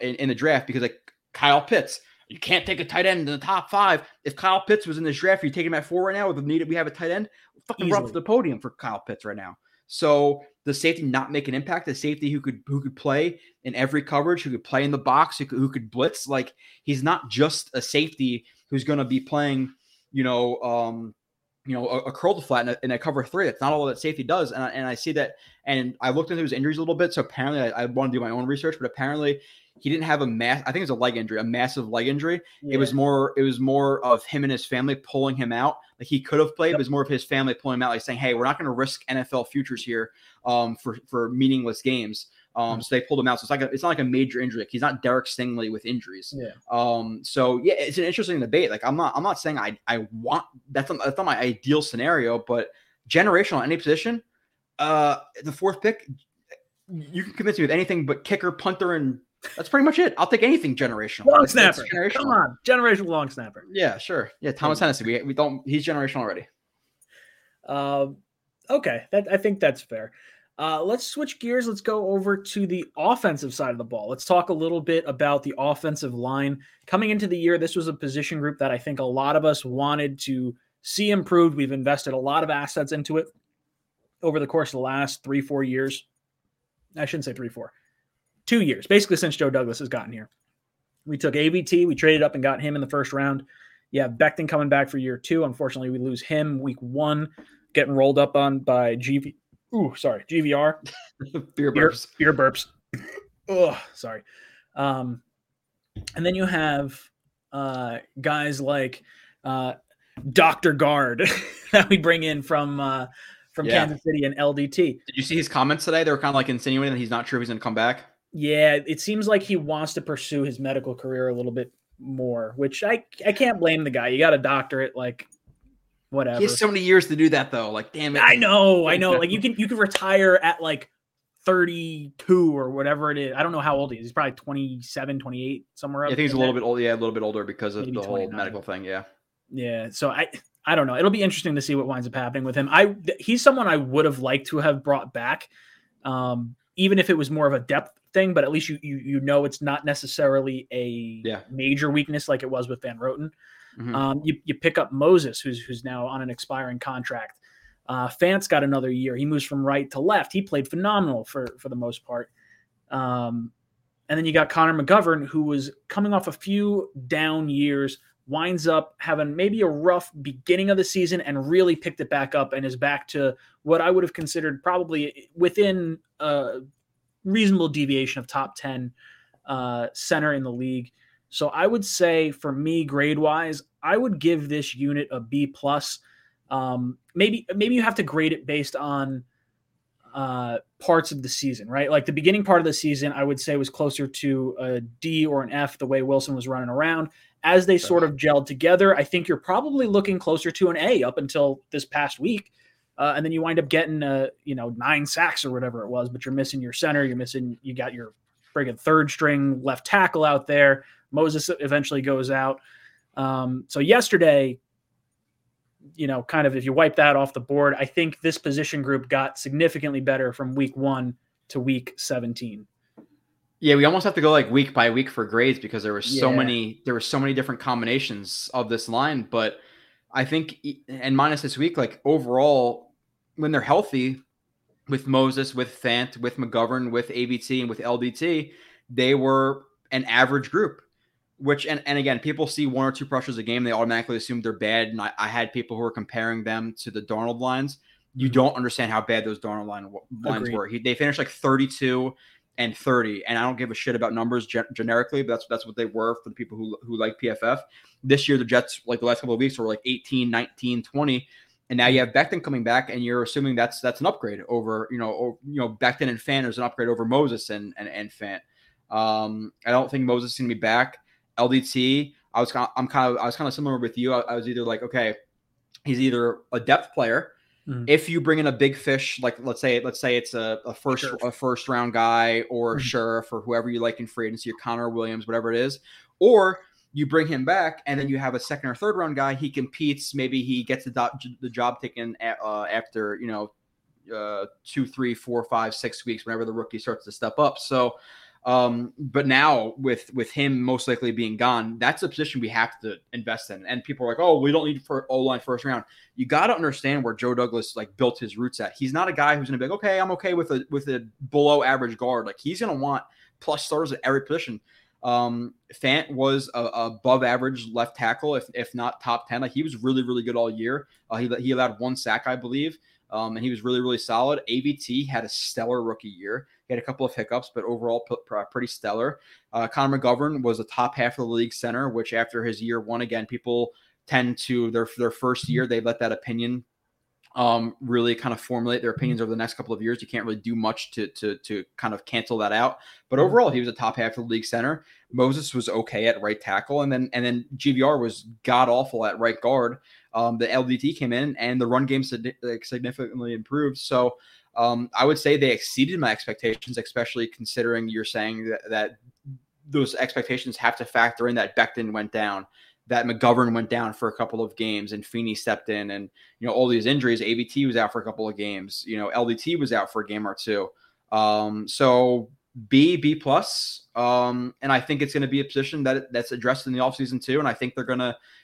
in the draft because like, Kyle Pitts, You can't take a tight end in the top five. If Kyle Pitts was in this draft, you take him at 4 right now with the need that we have a tight end, fucking run to the podium for Kyle Pitts right now. So the safety not make an impact, the safety who could play in every coverage, who could play in the box, who could blitz. Like, he's not just a safety who's going to be playing, a curl to flat in a cover 3. That's not all that safety does. And I see that. And I looked into his injuries a little bit. So apparently I want to do my own research, but apparently he didn't have I think it's a massive leg injury. Yeah. It was more of him and his family pulling him out. Like, he could have played, but it was more of his family pulling him out, like saying, hey, we're not going to risk NFL futures here for meaningless games. So they pulled him out. So it's not like a major injury. Like, he's not Derek Stingley with injuries. Yeah. So it's an interesting debate. Like, I'm not saying I want, that's not my ideal scenario, but generational any position, the 4th pick, you can convince me with anything but kicker, punter, and that's pretty much it. I'll take anything generational. Long snapper. Generational. Come on. Generational long snapper. Yeah, sure. Yeah. Thomas Hennessy. He's generational already. Okay. I think that's fair. Let's switch gears. Let's go over to the offensive side of the ball. Let's talk a little bit about the offensive line. Coming into the year, this was a position group that I think a lot of us wanted to see improved. We've invested a lot of assets into it over the course of the last 3-4 years. I shouldn't say 2 years, basically since Joe Douglas has gotten here. We took ABT, we traded up and got him in the first round. Yeah, Becton coming back for year 2. Unfortunately, we lose him week 1, getting rolled up on by GVR. Beer burps. Oh, sorry. And then you have guys like Dr. Guard that we bring in from Kansas City and LDT. Did you see his comments today? They were kind of like insinuating that he's not sure if he's going to come back. Yeah, it seems like he wants to pursue his medical career a little bit more, which I can't blame the guy. You got a doctorate, like, whatever. He has so many years to do that, though. Like, damn it. I know. Like, you can retire at, like, 32 or whatever it is. I don't know how old he is. He's probably 27, 28, somewhere up. Yeah, I think he's a little bit older because of the whole medical thing, yeah. Yeah, so I don't know. It'll be interesting to see what winds up happening with him. He's someone I would have liked to have brought back, even if it was more of a depth thing, but at least you know it's not necessarily a major weakness like it was with Van Roten. Mm-hmm. You pick up Moses, who's now on an expiring contract. Fant's got another year. He moves from right to left. He played phenomenal for the most part. And then you got Connor McGovern, who was coming off a few down years, winds up having maybe a rough beginning of the season and really picked it back up and is back to what I would have considered probably within reasonable deviation of top 10 center in the league. So I would say for me, grade wise, I would give this unit a B+. Maybe you have to grade it based on parts of the season, right? Like the beginning part of the season, I would say was closer to a D or an F, the way Wilson was running around. As they sort of gelled together, I think you're probably looking closer to an A up until this past week. And then you wind up getting, 9 sacks or whatever it was, but you're missing your center. You got your friggin' third string left tackle out there. Moses eventually goes out. So yesterday, kind of if you wipe that off the board, I think this position group got significantly better from week 1 to week 17. Yeah, we almost have to go like week by week for grades because there were so many different combinations of this line. But I think, and minus this week, like overall, when they're healthy, with Moses, with Fant, with McGovern, with ABT, and with LDT, they were an average group. Which, and again, people see 1 or 2 pressures a game, they automatically assume they're bad. And I had people who were comparing them to the Darnold lines. You don't understand how bad those Darnold lines were. They finished like 32 and 30. And I don't give a shit about numbers generically, but that's what they were for the people who like PFF. This year, the Jets, like the last couple of weeks, were like 18, 19, 20. And now you have Becton coming back, and you're assuming that's an upgrade over, Becton and Fant is an upgrade over Moses and Fant. I don't think Moses is going to be back. LDT, I was kind of similar with you. I was either like, okay, he's either a depth player. Mm-hmm. If you bring in a big fish, like let's say it's a first round guy or a Sheriff or whoever you like in free agency, or Connor Williams, whatever it is, or you bring him back and then you have a 2nd or 3rd round guy. He competes, maybe he gets the job taken after 2, 3, 4, 5, 6 weeks, whenever the rookie starts to step up. So. But now with him most likely being gone, that's a position we have to invest in. And people are like, oh, we don't need for O-line first round. You got to understand where Joe Douglas like built his roots at. He's not a guy who's going to be like, okay, I'm okay with a below average guard. Like he's going to want plus starters at every position. Fant was a above average left tackle, if not top 10. Like he was really, really good all year. He allowed one sack, I believe. And he was really, really solid. AVT had a stellar rookie year. He had a couple of hiccups, but overall pretty stellar. Connor McGovern was a top half of the league center, which after his year one, again, people tend to their first year, they let that opinion really kind of formulate their opinions over the next couple of years. You can't really do much to kind of cancel that out. But overall, he was a top half of the league center. Moses was okay at right tackle. And then GVR was god awful at right guard. The LDT came in and the run game significantly improved. So I would say they exceeded my expectations, especially considering you're saying that those expectations have to factor in that Becton went down, that McGovern went down for a couple of games and Feeney stepped in and, you know, all these injuries. AVT was out for a couple of games, you know, LDT was out for a game or two. So B+. And I think it's going to be a position that's addressed in the offseason too. And I think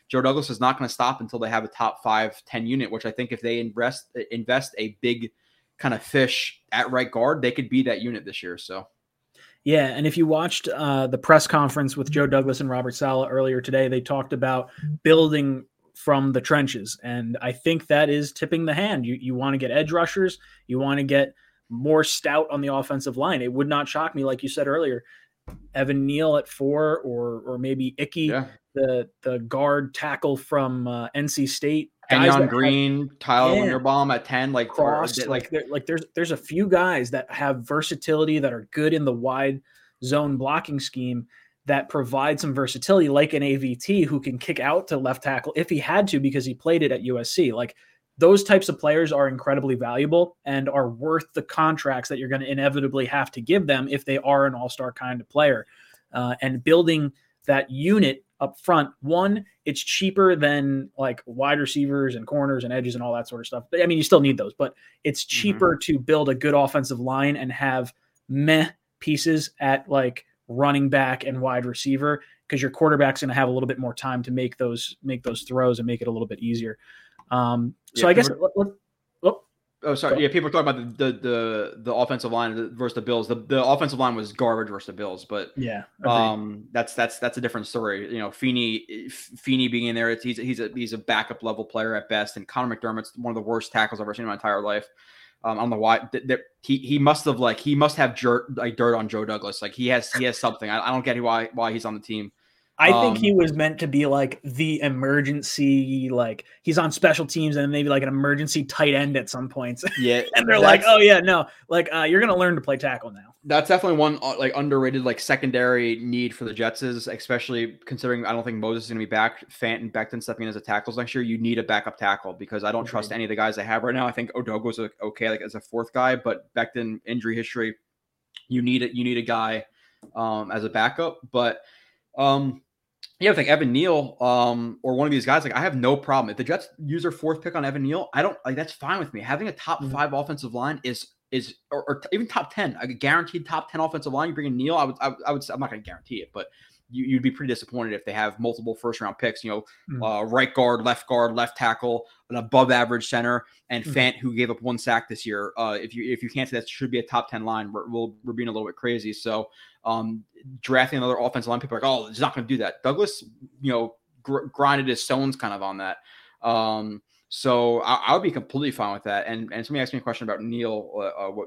Joe Douglas is not going to stop until they have a top 5-10 unit, which I think if they invest a big kind of fish at right guard, they could be that unit this year. So. Yeah, and if you watched the press conference with Joe Douglas and Robert Saleh earlier today, they talked about building from the trenches, and I think that is tipping the hand. You want to get edge rushers. You want to get more stout on the offensive line. It would not shock me, like you said earlier, Evan Neal at 4 or maybe Icky, yeah. the guard tackle from NC State. Kenyon Green, Tyler Winterbaum at 10, like Cross, there's a few guys that have versatility that are good in the wide zone blocking scheme that provide some versatility, like an AVT who can kick out to left tackle if he had to because he played it at USC. Like those types of players are incredibly valuable and are worth the contracts that you're going to inevitably have to give them if they are an all-star kind of player. And building that unit up front, one, it's cheaper than like wide receivers and corners and edges and all that sort of stuff. But I mean, you still need those, but it's cheaper to build a good offensive line and have meh pieces at like running back and wide receiver because your quarterback's going to have a little bit more time to make those throws and make it a little bit easier. So yeah, I guess. Oh, sorry. Yeah, people are talking about the offensive line versus the Bills. The offensive line was garbage versus the Bills, but yeah, that's a different story. You know, Feeney being in there, he's a backup level player at best, and Connor McDermott's one of the worst tackles I've ever seen in my entire life. On the wide, he must have dirt on Joe Douglas. Like he has something. I don't get why he's on the team. I think he was meant to be like the emergency, like he's on special teams and maybe like an emergency tight end at some points. Yeah. And they're like, oh yeah, no, like you're going to learn to play tackle now. That's definitely one like underrated, like secondary need for the Jets is, especially considering I don't think Moses is going to be back. Fant and Becton stepping in as a tackles next year. You need a backup tackle because I don't trust any of the guys I have right now. I think Odogo's okay, like as a fourth guy, but Becton injury history, you need a guy as a backup, but yeah, I think Evan Neal, or one of these guys, like I have no problem. If the Jets use their fourth pick on Evan Neal, I don't like that's fine with me. Having a top 5 offensive line is or even top 10, a guaranteed top 10 offensive line. You bring in Neal, I would I'm not going to guarantee it, but you'd be pretty disappointed if they have multiple first round picks. You know, right guard, left tackle, an above average center, and Fant, who gave up one sack this year. If you can't say that should be a top 10 line, we're being a little bit crazy. So. Drafting another offensive line, people are like, oh, he's not going to do that. Douglas, you know, grinded his stones kind of on that. So I would be completely fine with that. And somebody asked me a question about Neal,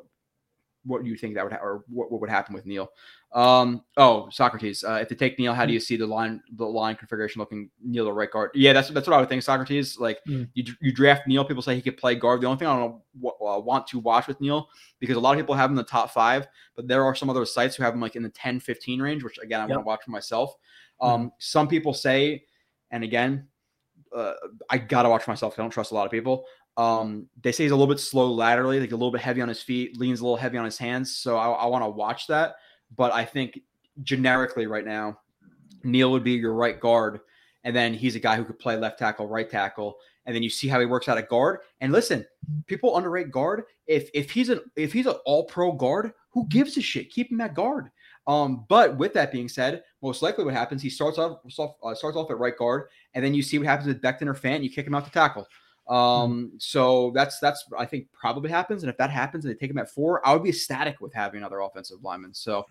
what do you think that would or what would happen with Neal? Socrates, if they take Neal, how do you see the line configuration looking? Neal the right guard? Yeah, that's what I would think, Socrates. Like you draft Neal, people say he could play guard. The only thing I don't want to watch with Neal, because a lot of people have him in the top 5, but there are some other sites who have him like in the 10-15 range, which again I want to watch for myself. Some people say, and again, I gotta watch myself. I don't trust a lot of people. They say he's a little bit slow laterally, like a little bit heavy on his feet, leans a little heavy on his hands. So I want to watch that. But I think generically right now, Neal would be your right guard. And then he's a guy who could play left tackle, right tackle. And then you see how he works out at guard. And listen, people underrate guard. If he's an all pro guard, who gives a shit? Keep him at guard. But with that being said, most likely what happens, he starts off at right guard, and then you see what happens with Becton or Fant. You kick him out to tackle. So that's I think probably happens. And if that happens and they take him at 4, I would be ecstatic with having another offensive lineman. So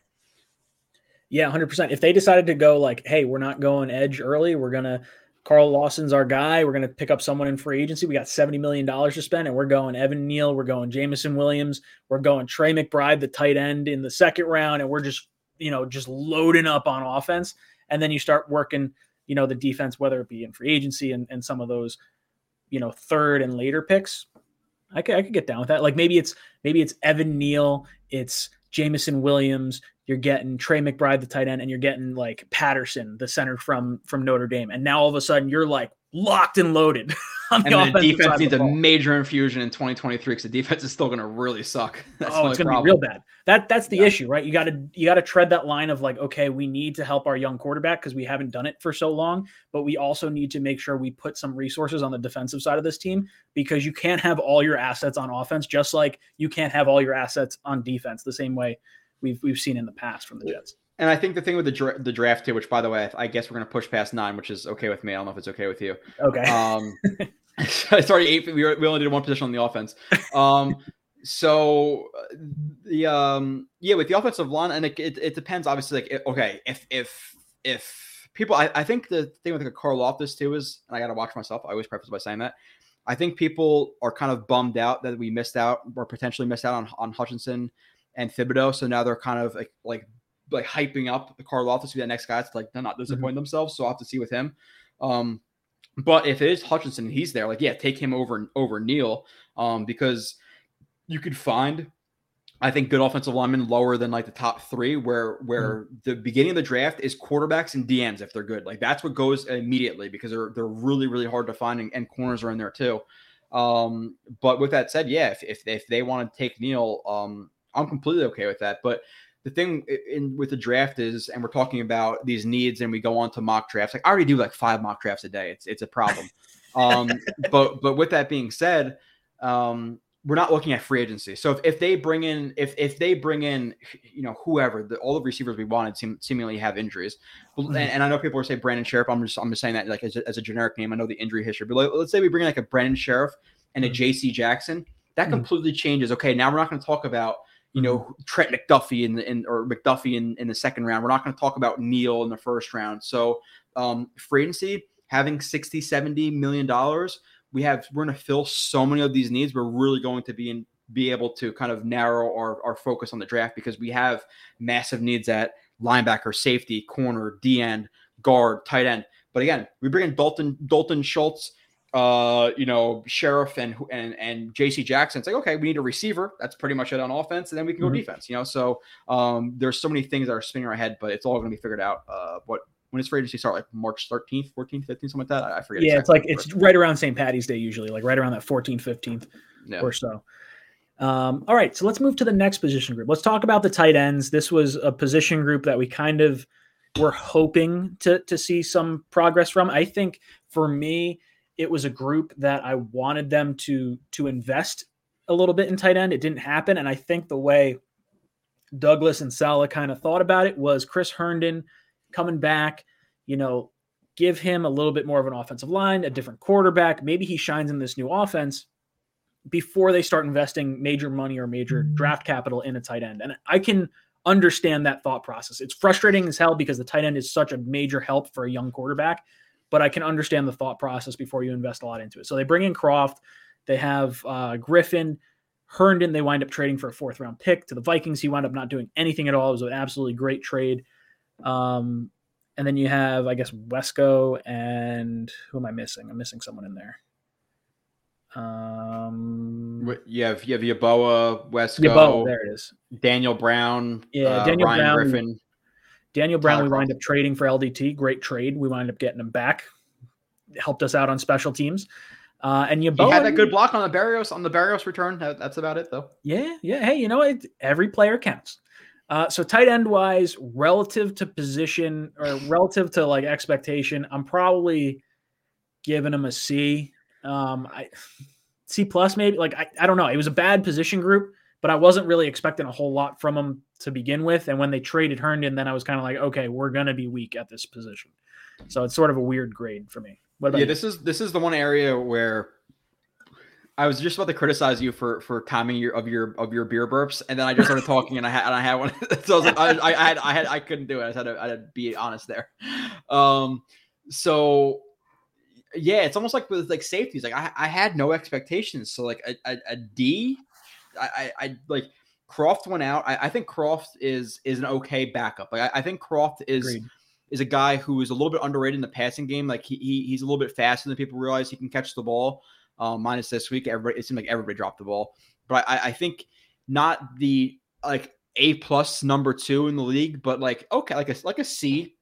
yeah, 100%. If they decided to go like, hey, we're not going edge early, we're going to, Carl Lawson's our guy, we're going to pick up someone in free agency, we got $70 million to spend, and we're going Evan Neal, we're going Jameson Williams, we're going Trey McBride, the tight end, in the second round. And we're just, you know, just loading up on offense. And then you start working, you know, the defense, whether it be in free agency and some of those, you know, third and later picks. I could get down with that. Like maybe it's Evan Neal, it's Jameson Williams, you're getting Trey McBride, the tight end, and you're getting like Patterson, the center from Notre Dame. And now all of a sudden you're like locked and loaded on the offensive side. And the defense needs a major infusion in 2023 because the defense is still going to really suck. Oh, it's going to be real bad. That's the issue, right? You got to tread that line of like, okay, we need to help our young quarterback because we haven't done it for so long, but we also need to make sure we put some resources on the defensive side of this team, because you can't have all your assets on offense, just like you can't have all your assets on defense the same way we've seen in the past from the Jets. And I think the thing with the draft too, which by the way, I guess we're going to push past 9, which is okay with me. I don't know if it's okay with you. Okay. It's already 8. We only did one position on the offense. With the offensive line, and it depends obviously. Like, okay, if people, I think the thing with like a Carl Loftus too is, and I got to watch myself, I always preface by saying that, I think people are kind of bummed out that we missed out or potentially missed out on Hutchinson and Thibodeau. So now they're kind of like hyping up the Carl Loftus to be that next guy. It's like, they're not disappointing themselves. So I'll have to see with him. But if it is Hutchinson and he's there, like, yeah, take him over Neal, because you could find, I think, good offensive linemen lower than like the top 3 where the beginning of the draft is quarterbacks and DNs. If they're good, like that's what goes immediately, because they're really, really hard to find, and corners are in there too. But with that said, yeah, if they want to take Neal, I'm completely okay with that. But the thing with the draft is, and we're talking about these needs, and we go on to mock drafts. Like I already do like 5 mock drafts a day. It's a problem. But with that being said, we're not looking at free agency. So if they bring in, you know, whoever, all the receivers we wanted seemingly have injuries. And I know people are saying Brandon Sheriff. I'm just saying that like as a generic name. I know the injury history, but let's say we bring in like a Brandon Sheriff and a JC Jackson. That completely changes. Okay, now we're not going to talk about, you know, Trent McDuffie in the second round. We're not going to talk about Neal in the first round. So free agency, having $60-70 million, we're going to fill so many of these needs. We're really going to be able to kind of narrow our focus on the draft, because we have massive needs at linebacker, safety, corner, D end, guard, tight end. But again, we bring in Dalton Schultz, you know, Sheriff and JC Jackson. It's like, okay, we need a receiver. That's pretty much it on offense. And then we can go defense, you know? So there's so many things that are spinning our head, but it's all going to be figured out. When it's free agency start, like March 13th, 14th, 15th, something like that. I forget. Yeah. Exactly. It's right around St. Patty's Day, usually like right around that 14th, 15th or so. All right. So let's move to the next position group. Let's talk about the tight ends. This was a position group that we kind of were hoping to see some progress from. I think for me, it was a group that I wanted them to invest a little bit in tight end. It didn't happen. And I think the way Douglas and Saleh kind of thought about it was Chris Herndon coming back, you know, give him a little bit more of an offensive line, a different quarterback. Maybe he shines in this new offense before they start investing major money or major draft capital in a tight end. And I can understand that thought process. It's frustrating as hell because the tight end is such a major help for a young quarterback, but I can understand the thought process before you invest a lot into it. So they bring in Croft, they have Griffin, Herndon. They wind up trading for a 4th round pick to the Vikings. He wound up not doing anything at all. It was an absolutely great trade. And then you have, I guess, Wesco and who am I missing? I'm missing someone in there. You have Yeboah, Wesco. Yeboah, there it is. Daniel Brown. Yeah, Daniel Ryan Brown. Griffin. Daniel Brown, we wind up trading for LDT. Great trade. We wind up getting him back. It helped us out on special teams. And Yeboah, he had that good block on the Berrios return. That's about it, though. Yeah. Hey, you know what? Every player counts. So tight end wise, relative to position or relative to like expectation, I'm probably giving him a C. C plus maybe. Like I don't know. It was a bad position group. but I wasn't really expecting a whole lot from him to begin with. And when they traded Herndon, then I was kind of like, okay, we're going to be weak at this position. So it's sort of a weird grade for me. What about you? This is the one area where I was just about to criticize you for timing of your beer burps, and then I just started talking, and I had one. So I was like, I couldn't do it. I had to be honest there. So yeah, it's almost like with like safeties, like I had no expectations. So like a D, I like Croft went out. I think Croft is an okay backup. Like I think Croft is. Agreed. Is a guy who is a little bit underrated in the passing game. Like he's a little bit faster than people realize. He can catch the ball. Minus this week, it seemed like everybody dropped the ball. But I think not the like A+ number 2 in the league, but like okay, like a C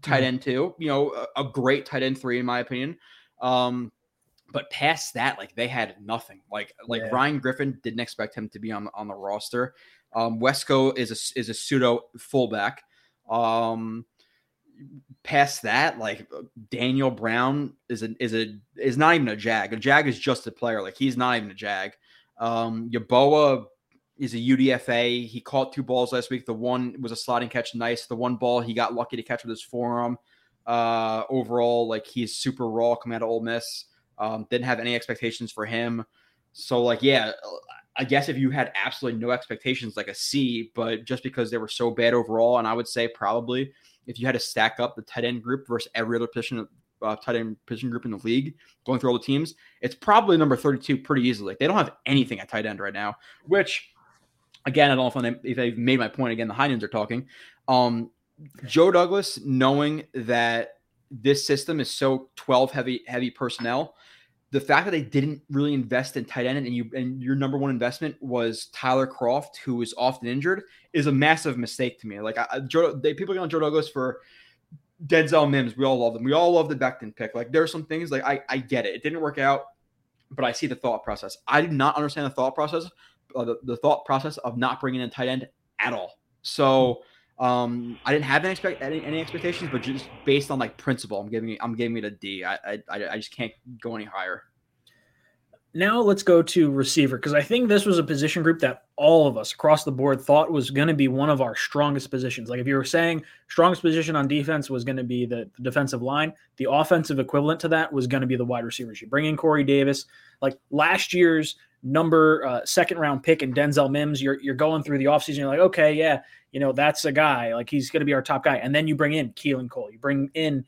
tight end 2. You know, a great tight end 3 in my opinion. But past that, like they had nothing. Like yeah. Ryan Griffin, didn't expect him to be on the roster. Wesco is a pseudo fullback. Past that, like Daniel Brown is not even a Jag. A Jag is just a player. Like he's not even a Jag. Yeboah is a UDFA. He caught 2 balls last week. The one was a sliding catch. Nice. The one ball he got lucky to catch with his forearm. Overall, like he's super raw coming out of Ole Miss. Didn't have any expectations for him. So like, yeah, I guess if you had absolutely no expectations, like a C, but just because they were so bad overall, and I would say probably if you had to stack up the tight end group versus every other position, tight end position group in the league, going through all the teams, it's probably number 32 pretty easily. They don't have anything at tight end right now, which, again, I don't know if I've made my point. Again, the Heinens are talking. Joe Douglas, knowing that this system is so 12 heavy personnel, the fact that they didn't really invest in tight end and your number one investment was Tyler Croft, who is often injured, is a massive mistake to me. Like people get on Joe Douglas for Denzel Mims. We all love them. We all love the Becton pick. Like there are some things like I get it. It didn't work out, but I see the thought process. I do not understand the thought process, the thought process of not bringing in tight end at all. So I didn't have any expectations, but just based on like principle, I'm giving it a D. I just can't go any higher. Now let's go to receiver, because I think this was a position group that all of us across the board thought was going to be one of our strongest positions. Like if you were saying strongest position on defense was going to be the defensive line, the offensive equivalent to that was going to be the wide receivers. You bring in Corey Davis, like last year's number 2nd round pick and Denzel Mims, you're going through the offseason, you're like, okay, yeah, you know, that's a guy, like he's going to be our top guy. And then you bring in Keelan Cole, you bring in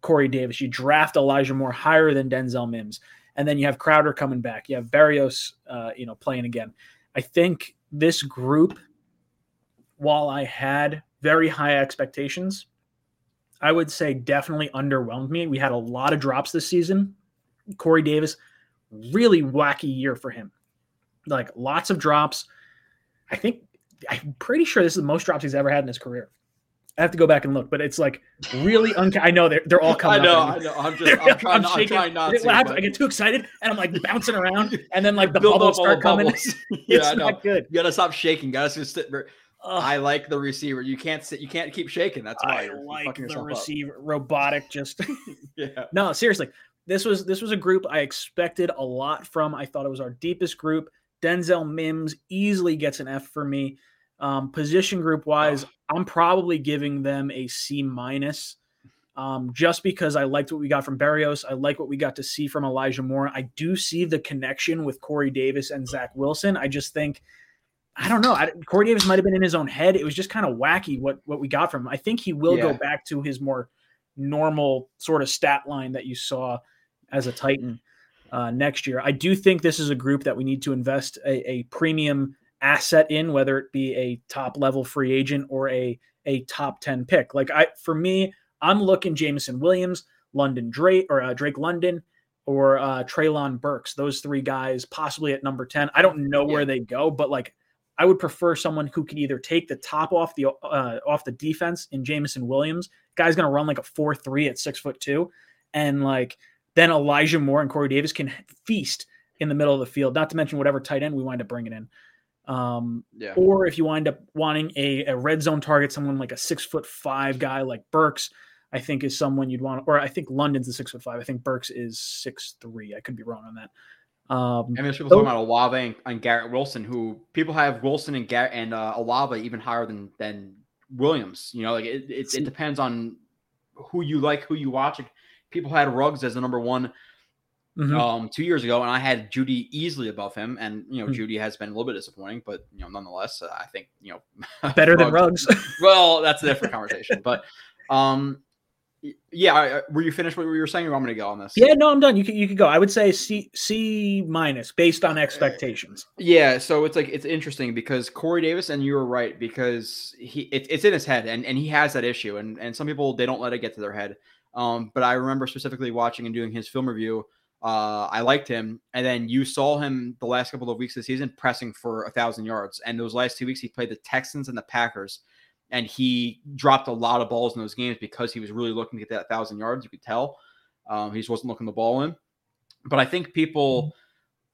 Corey Davis, you draft Elijah Moore higher than Denzel Mims, and then you have Crowder coming back, you have Berrios playing again. I think this group, while I had very high expectations, I would say definitely underwhelmed me. We had a lot of drops this season. Corey Davis, really wacky year for him. Like lots of drops. I think I'm pretty sure this is the most drops he's ever had in his career. I have to go back and look, but it's like really I know they're all coming. I know. I'm trying not to. I get too excited and I'm like bouncing around, and then like the bubbles start coming. Not good. You gotta stop shaking. Gotta just sit. I like the receiver. You can't sit. You can't keep shaking. That's why I like the receiver. Up. Robotic. Just yeah. No, seriously. This was a group I expected a lot from. I thought it was our deepest group. Denzel Mims easily gets an F for me. Position group wise, I'm probably giving them a C-, just because I liked what we got from Berrios. I like what we got to see from Elijah Moore. I do see the connection with Corey Davis and Zach Wilson. I just think, I don't know. Corey Davis might have been in his own head. It was just kind of wacky what we got from him. I think he will go back to his more normal sort of stat line that you saw as a Titan next year. I do think this is a group that we need to invest a premium asset in, whether it be a top level free agent or a top 10 pick. Like I'm looking Jameson Williams, Drake London, or Treylon Burks, those 3 guys possibly at number 10. I don't know where they go, but like I would prefer someone who can either take the top off the defense in Jameson Williams. Guy's going to run like a 4.3 at 6'2", and like then Elijah Moore and Corey Davis can feast in the middle of the field, not to mention whatever tight end we wind up bringing in. Or if you wind up wanting a red zone target, someone like a 6'5" guy like Burks, I think is someone you'd want, or I think London's a 6'5". I think Burks is 6'3". I could be wrong on that. And there's people talking about Olave and Garrett Wilson, who people have Wilson and Garrett and Olave even higher than Williams. You know, like it depends on who you like, who you watch. People had Ruggs as the number one 2 years ago, and I had Judy easily above him. And you know, Judy has been a little bit disappointing, but you know, nonetheless, I think you know better than Ruggs. Well, that's a different conversation, but. Yeah, were you finished with what you were saying, or want me to go on this? Yeah, no, I'm done. You can go. I would say C minus based on expectations. Yeah, so it's interesting because Corey Davis, and you were right, because it's in his head, and he has that issue, and some people, they don't let it get to their head. But I remember specifically watching and doing his film review. I liked him, and then you saw him the last couple of weeks of the season pressing for 1,000 yards, and those last 2 weeks he played the Texans and the Packers. And he dropped a lot of balls in those games because he was really looking to get that 1,000 yards. You could tell he just wasn't looking the ball in. But I think people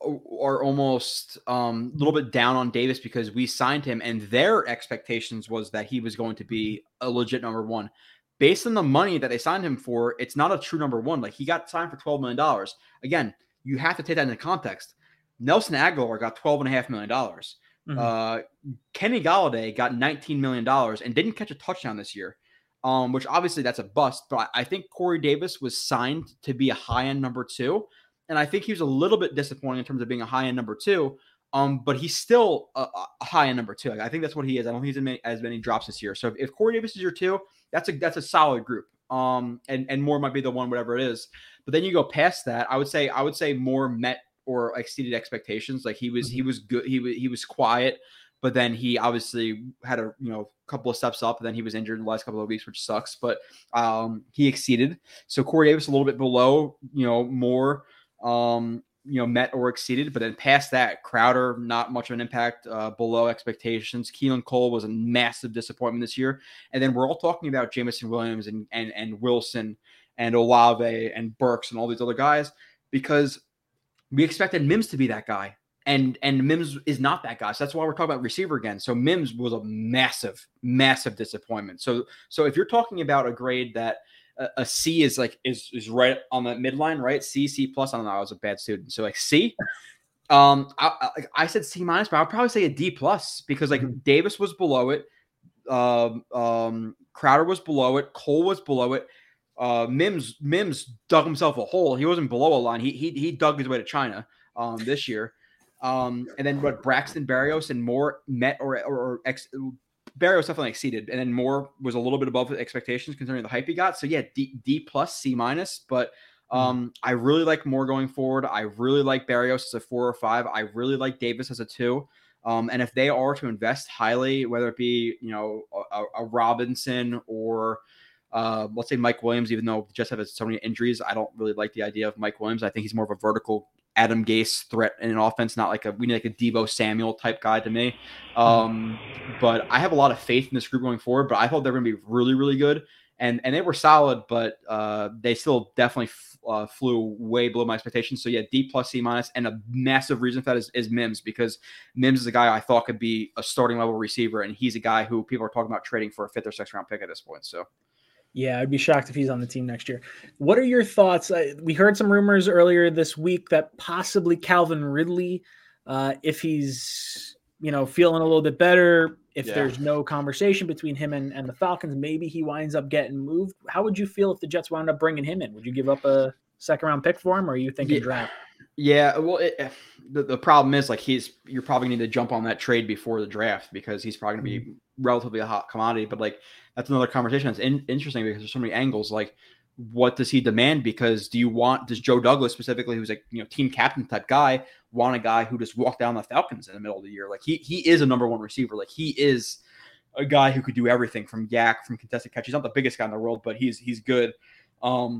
are almost a little bit down on Davis because we signed him, and their expectations was that he was going to be a legit number one. Based on the money that they signed him for, it's not a true number one. Like, he got signed for $12 million. Again, you have to take that into context. Nelson Aguilar got $12.5 million. Kenny Galladay got $19 million and didn't catch a touchdown this year, which obviously that's a bust, but I think Corey Davis was signed to be a high-end number two, and I think he was a little bit disappointing in terms of being a high-end number two, but he's still a high-end number two. Like, I think that's what he is. I don't think he's in as many drops this year. So if Corey Davis is your two, that's a solid group, and Moore might be the one, whatever it is. But then you go past that, I would say Moore met or exceeded expectations. Like, he was good. He was quiet, but then he obviously had a couple of steps up, and then he was injured in the last couple of weeks, which sucks, but he exceeded. So Corey Davis a little bit below, more, met or exceeded, but then past that, Crowder, not much of an impact, below expectations. Keelan Cole was a massive disappointment this year. And then we're all talking about Jameson Williams and Wilson and Olave and Burks and all these other guys, because we expected Mims to be that guy, and Mims is not that guy. So that's why we're talking about receiver again. So Mims was a massive, massive disappointment. So if you're talking about a grade that a C is like is right on the midline, right? C+. I don't know. I was a bad student, so like C. I said C-, but I'll probably say a D+ because like Davis was below it, Crowder was below it, Cole was below it. Mims dug himself a hole. He wasn't below a line. He dug his way to China this year. And then what Braxton Berrios and Moore met or Berrios definitely exceeded. And then Moore was a little bit above expectations considering the hype he got. So yeah, D+, C-. But I really like Moore going forward. I really like Berrios as a 4 or 5. I really like Davis as a 2. And if they are to invest highly, whether it be, a Robinson or, let's say Mike Williams, even though the Jets have so many injuries, I don't really like the idea of Mike Williams. I think he's more of a vertical Adam Gase threat in an offense, not like we need like a Debo Samuel type guy to me. But I have a lot of faith in this group going forward, but I thought they're going to be really, really good. And they were solid, but they still definitely flew way below my expectations. So yeah, D+, C-. And a massive reason for that is Mims, because Mims is a guy I thought could be a starting level receiver. And he's a guy who people are talking about trading for a 5th or 6th round pick at this point. So yeah, I'd be shocked if he's on the team next year. What are your thoughts? We heard some rumors earlier this week that possibly Calvin Ridley, if he's feeling a little bit better, if there's no conversation between him and the Falcons, maybe he winds up getting moved. How would you feel if the Jets wound up bringing him in? Would you give up a 2nd round pick for him, or are you thinking draft? Yeah, well, the problem is like you're probably going to need to jump on that trade before the draft because he's probably going to be relatively a hot commodity. But like that's another conversation. It's interesting because there's so many angles. Like, what does he demand? Because does Joe Douglas specifically, who's like team captain type guy, want a guy who just walked down the Falcons in the middle of the year? Like he is a number one receiver. Like he is a guy who could do everything from yak, from contested catch. He's not the biggest guy in the world, but he's good. But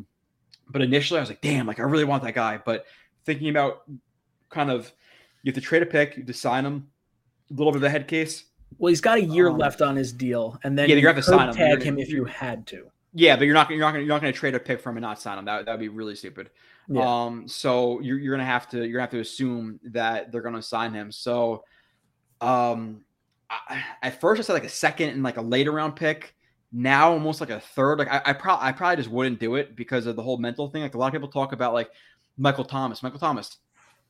initially I was like, damn, like I really want that guy. But thinking about kind of, you have to trade a pick, you have to sign him, a little bit of the head case. Well, he's got a year left on his deal, and then you have to sign him. Tag him if you had to. Yeah, but you're not going to trade a pick for him and not sign him. That would be really stupid. Yeah. So you're going to have to assume that they're going to sign him. So, at first I said like a 2nd and like a later round pick. Now almost like a 3rd. Like I probably just wouldn't do it because of the whole mental thing. Like a lot of people talk about like Michael Thomas.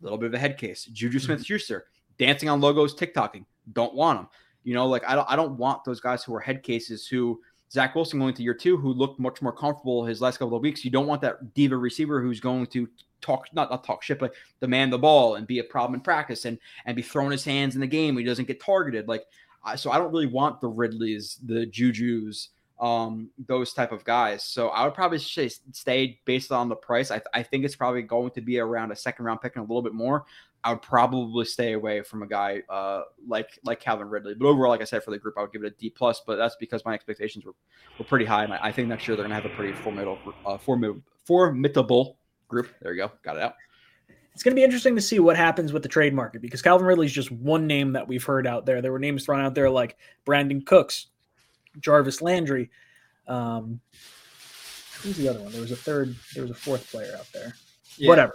a little bit of a head case. Juju Smith-Schuster, dancing on logos, TikToking. Don't want them. You know, like I don't want those guys who are head cases who Zach Wilson going to year two, who looked much more comfortable his last couple of weeks. You don't want that diva receiver who's going to talk, not talk shit, but demand the ball and be a problem in practice and be throwing his hands in the game when he doesn't get targeted. Like, so I don't really want the Ridleys, the Jujus, those type of guys. So I would probably say stay based on the price. I think it's probably going to be around a second round pick and a little bit more. I would probably stay away from a guy like Calvin Ridley. But overall, like I said, for the group, I would give it a D+. But that's because my expectations were pretty high, and I think next year they're going to have a pretty formidable group. There you go, got it out. It's going to be interesting to see what happens with the trade market because Calvin Ridley's just one name that we've heard out there. There were names thrown out there like Brandon Cooks, Jarvis Landry. Who's the other one? There was a fourth player out there. Yeah. Whatever.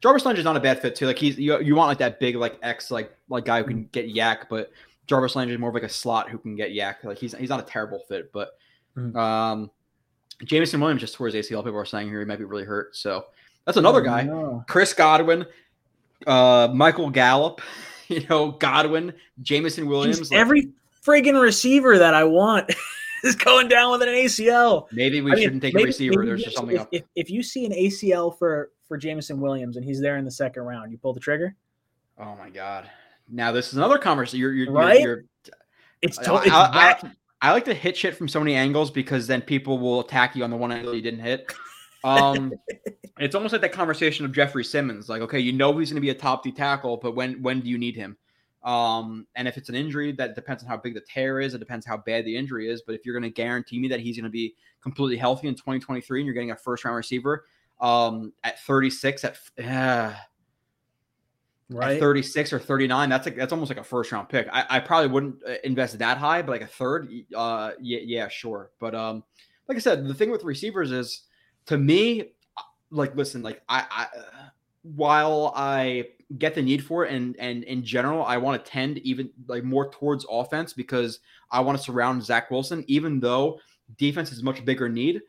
Jarvis Landry's not a bad fit too. Like he's you want like that big like X like guy who can get yak, but Jarvis Landry's more of like a slot who can get yak. Like he's not a terrible fit, but Jameson Williams just tore his ACL. People are saying here he might be really hurt. So that's another guy. No. Chris Godwin, Michael Gallup, Jameson Williams. Just every friggin' receiver that I want is going down with an ACL. Maybe we shouldn't take a receiver. There's just something up. If you see an ACL for Jameson Williams and he's there in the second round, you pull the trigger? Oh my God. Now this is another conversation. I like to hit shit from so many angles because then people will attack you on the one angle you didn't hit. It's almost like that conversation of Jeffrey Simmons. Like, okay, he's going to be a top D tackle, but when do you need him? And if it's an injury, that depends on how big the tear is. It depends how bad the injury is. But if you're going to guarantee me that he's going to be completely healthy in 2023 and you're getting a first round receiver, at 36, at 36 or 39, that's almost like a first round pick. I probably wouldn't invest that high, but like a third, sure. But, like I said, the thing with receivers is, to me, like, listen, like I while I get the need for it and in general, I want to tend even like more towards offense because I want to surround Zach Wilson, even though defense is a much bigger need.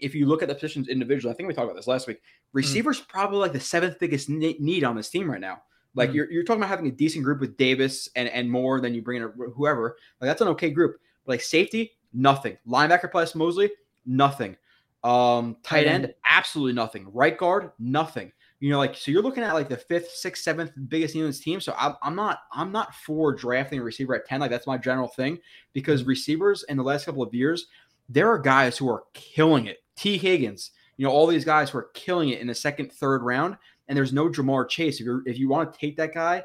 If you look at the positions individually, I think we talked about this last week, receivers probably like the seventh biggest need on this team right now. Like you're talking about having a decent group with Davis and Moore, then you bring in whoever, like that's an okay group. But like safety, nothing. Linebacker plus Mosley, nothing. Tight end, absolutely nothing. Right guard, nothing. So you're looking at like the fifth, sixth, seventh biggest need on this team. So I'm not for drafting a receiver at 10. Like that's my general thing because receivers in the last couple of years, there are guys who are killing it. T. Higgins, all these guys who are killing it in the second, third round, and there's no Jamar Chase. If you want to take that guy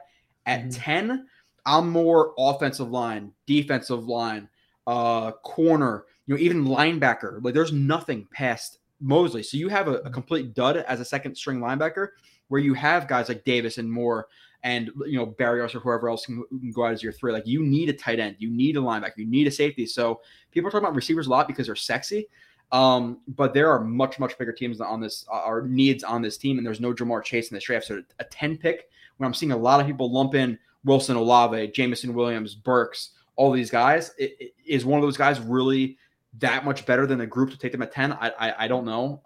at 10, I'm more offensive line, defensive line, corner, even linebacker. Like there's nothing past Mosley. So you have a complete dud as a second string linebacker where you have guys like Davis and Moore and, Berrios or whoever else can go out as your three. Like you need a tight end, you need a linebacker, you need a safety. So people are talking about receivers a lot because they're sexy. But there are much, much bigger teams on this or needs on this team. And there's no Jamar Chase in this draft. So a 10 pick when I'm seeing a lot of people lump in Wilson, Olave, Jameson Williams, Burks, all these guys, is one of those guys really that much better than a group to take them at 10? I don't know.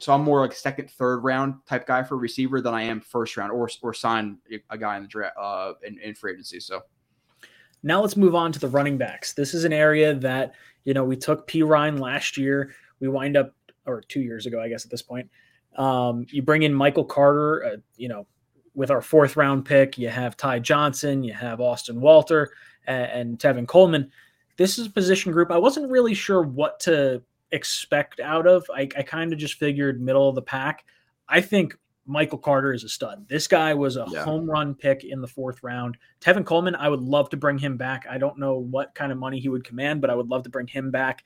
So I'm more like second, third round type guy for receiver than I am first round or sign a guy in the draft in free agency. So now let's move on to the running backs. This is an area that, we took P. Ryan last year. We wind up, or 2 years ago, I guess at this point, you bring in Michael Carter, with our fourth round pick, you have Ty Johnson, you have Austin Walter and Tevin Coleman. This is a position group I wasn't really sure what to expect out of. I kind of just figured middle of the pack. I think Michael Carter is a stud. This guy was a home run pick in the fourth round. Tevin Coleman, I would love to bring him back. I don't know what kind of money he would command, but I would love to bring him back.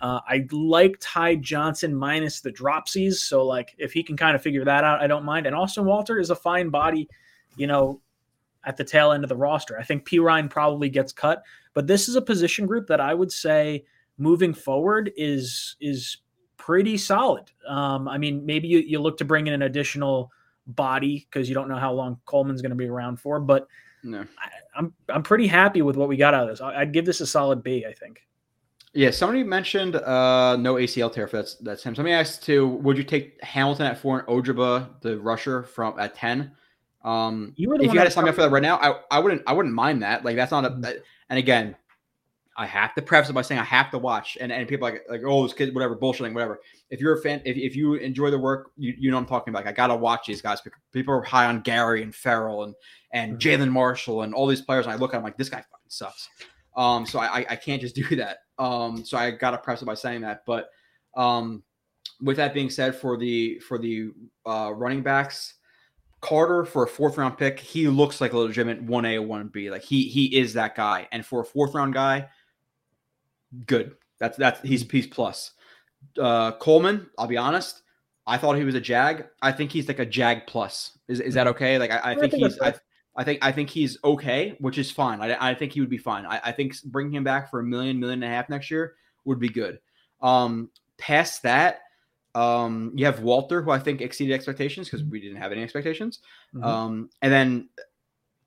I like Ty Johnson minus the dropsies. So like if he can kind of figure that out, I don't mind. And Austin Walter is a fine body, at the tail end of the roster. I think P. Ryan probably gets cut, but this is a position group that I would say moving forward is pretty solid. I mean, maybe you look to bring in an additional body because you don't know how long Coleman's going to be around for, but no. I'm pretty happy with what we got out of this. I'd give this a solid B, I think. Yeah, somebody mentioned no ACL tear. That's him. Somebody asked too, would you take Hamilton at 4 and Ojibwa, the rusher, from at 10? If you had to sign me up for that right now, I wouldn't mind that. Like, that's not a. And again, I have to preface it by saying I have to watch. And people like oh, this kid, whatever, bullshitting, whatever. If you're a fan, if you enjoy the work, you know what I'm talking about. Like, I gotta watch these guys. People are high on Gary and Ferrell and Jalen Marshall and all these players. And I look at them like, this guy fucking sucks. So I can't just do that. So I gotta preface it by saying that. But with that being said, for the running backs. Carter for a 4th round pick, he looks like a legitimate 1A, 1B. Like he is that guy. And for a 4th round guy, good. That's he's plus. Coleman, I'll be honest, I thought he was a Jag. I think he's like a Jag plus. Is that okay? Like I think he's okay, which is fine. I think he would be fine. I think bringing him back for $1 million, $1.5 million next year would be good. Past that. You have Walter, who I think exceeded expectations because we didn't have any expectations. Mm-hmm. And then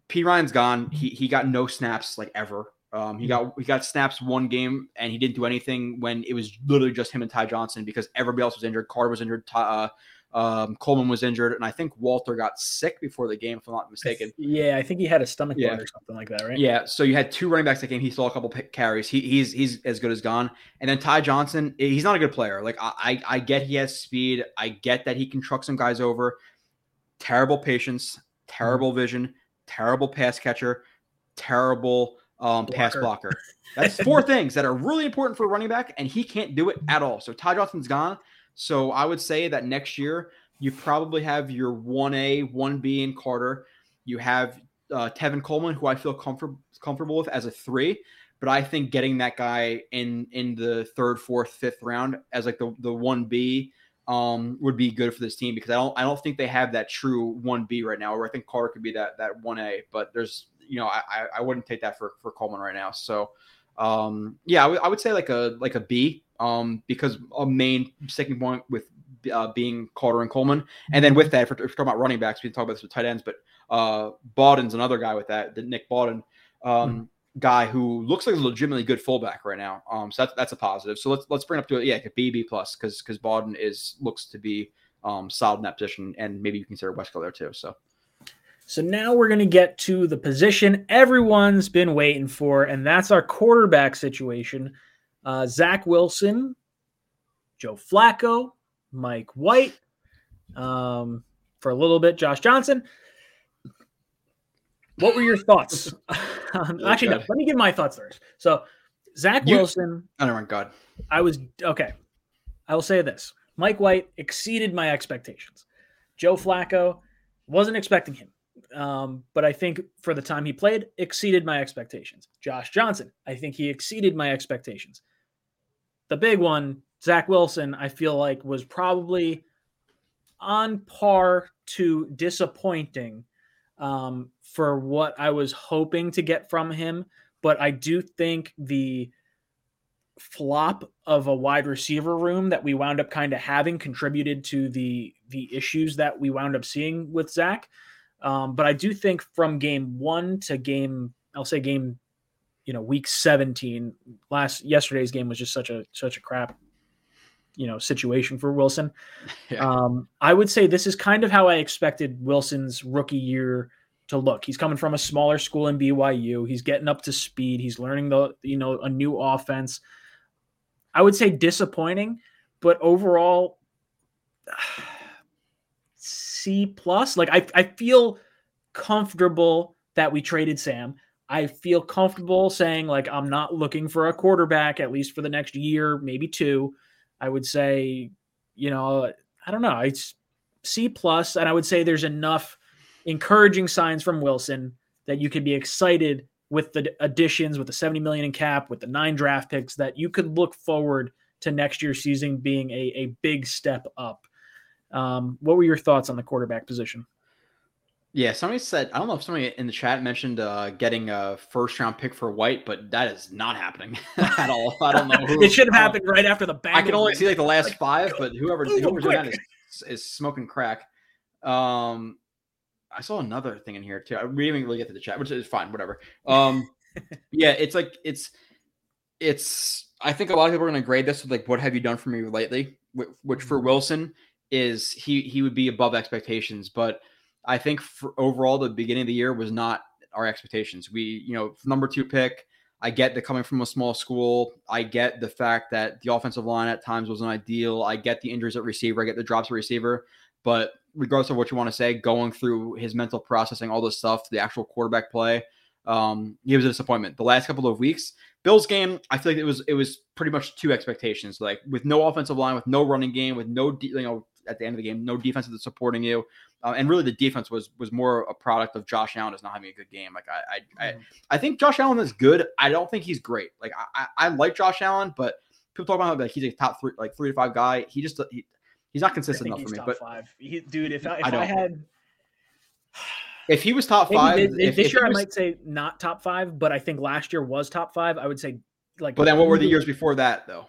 P. Ryan's gone. He got no snaps like ever. He got snaps one game and he didn't do anything when it was literally just him and Ty Johnson because everybody else was injured. Carter was injured. Coleman was injured. And I think Walter got sick before the game, if I'm not mistaken. Yeah. I think he had a stomach bug or something like that, right? Yeah. So you had 2 running backs that game. He saw a couple carries. He's as good as gone. And then Ty Johnson, he's not a good player. Like I get he has speed. I get that he can truck some guys over. Terrible patience, terrible vision, terrible pass catcher, terrible pass blocker. That's 4 things that are really important for a running back. And he can't do it at all. So Ty Johnson's gone. So I would say that next year you probably have your 1A, 1B in Carter. You have Tevin Coleman, who I feel comfortable with as a 3, but I think getting that guy in the 3rd, 4th, 5th round as like the 1B would be good for this team because I don't think they have that true 1B right now. Where I think Carter could be that 1A, but there's I wouldn't take that for Coleman right now. So I would say like a B. Because a main sticking point with being Carter and Coleman. And then with that, if we're talking about running backs, we can talk about this with tight ends, but Bawden's another guy with that, the Nick Bawden guy who looks like a legitimately good fullback right now. So that's a positive. So let's bring up to it. Yeah, like a BB plus because Bawden looks to be solid in that position and maybe you consider Westco there too. So now we're going to get to the position everyone's been waiting for, and that's our quarterback situation. Zach Wilson, Joe Flacco, Mike White, for a little bit, Josh Johnson. What were your thoughts? No, let me give my thoughts first. So Zach Wilson. Oh my God. Okay. I will say this. Mike White exceeded my expectations. Joe Flacco, wasn't expecting him. But I think for the time he played, exceeded my expectations. Josh Johnson, I think he exceeded my expectations. The big one, Zach Wilson, I feel like was probably on par to disappointing for what I was hoping to get from him. But I do think the flop of a wide receiver room that we wound up kind of having contributed to the issues that we wound up seeing with Zach. But I do think from game 1 to week 17, yesterday's game was just such a crap, situation for Wilson. Yeah. I would say this is kind of how I expected Wilson's rookie year to look. He's coming from a smaller school in BYU. He's getting up to speed. He's learning a new offense. I would say disappointing, but overall, C+. Like I feel comfortable that we traded Sam. I feel comfortable saying like, I'm not looking for a quarterback, at least for the next year, maybe 2. I would say, I don't know. It's C+. And I would say there's enough encouraging signs from Wilson that you could be excited with the additions, with the $70 million in cap, with the 9 draft picks, that you could look forward to next year's season being a big step up. What were your thoughts on the quarterback position? Yeah, somebody said, I don't know if somebody in the chat mentioned getting a 1st round pick for White, but that is not happening at all. I don't know. It should have happened right after the back. I can only see the last 5, but whoever's doing that is smoking crack. I saw another thing in here too. We didn't even really get to the chat, which is fine, whatever. Yeah, it's like it's I think a lot of people are going to grade this with like, what have you done for me lately? Which for Wilson is he would be above expectations, but I think for overall the beginning of the year was not our expectations. We, number 2 pick. I get that coming from a small school. I get the fact that the offensive line at times wasn't ideal. I get the injuries at receiver. I get the drops at receiver. But regardless of what you want to say, going through his mental processing, all this stuff, the actual quarterback play, he was a disappointment. The last couple of weeks, Bill's game, I feel like it was pretty much 2 expectations. Like with no offensive line, with no running game, with no at the end of the game, no defense that's supporting you. And really the defense was more a product of Josh Allen is not having a good game. Like I think Josh Allen is good. I don't think he's great. Like I like Josh Allen, but people talk about him like he's a top 3, like 3 to 5 guy. He just, he's not consistent enough for me, but dude, if he was top 5, this year I might say not top 5, but I think last year was top 5. I would say like, but then what were the years before that though?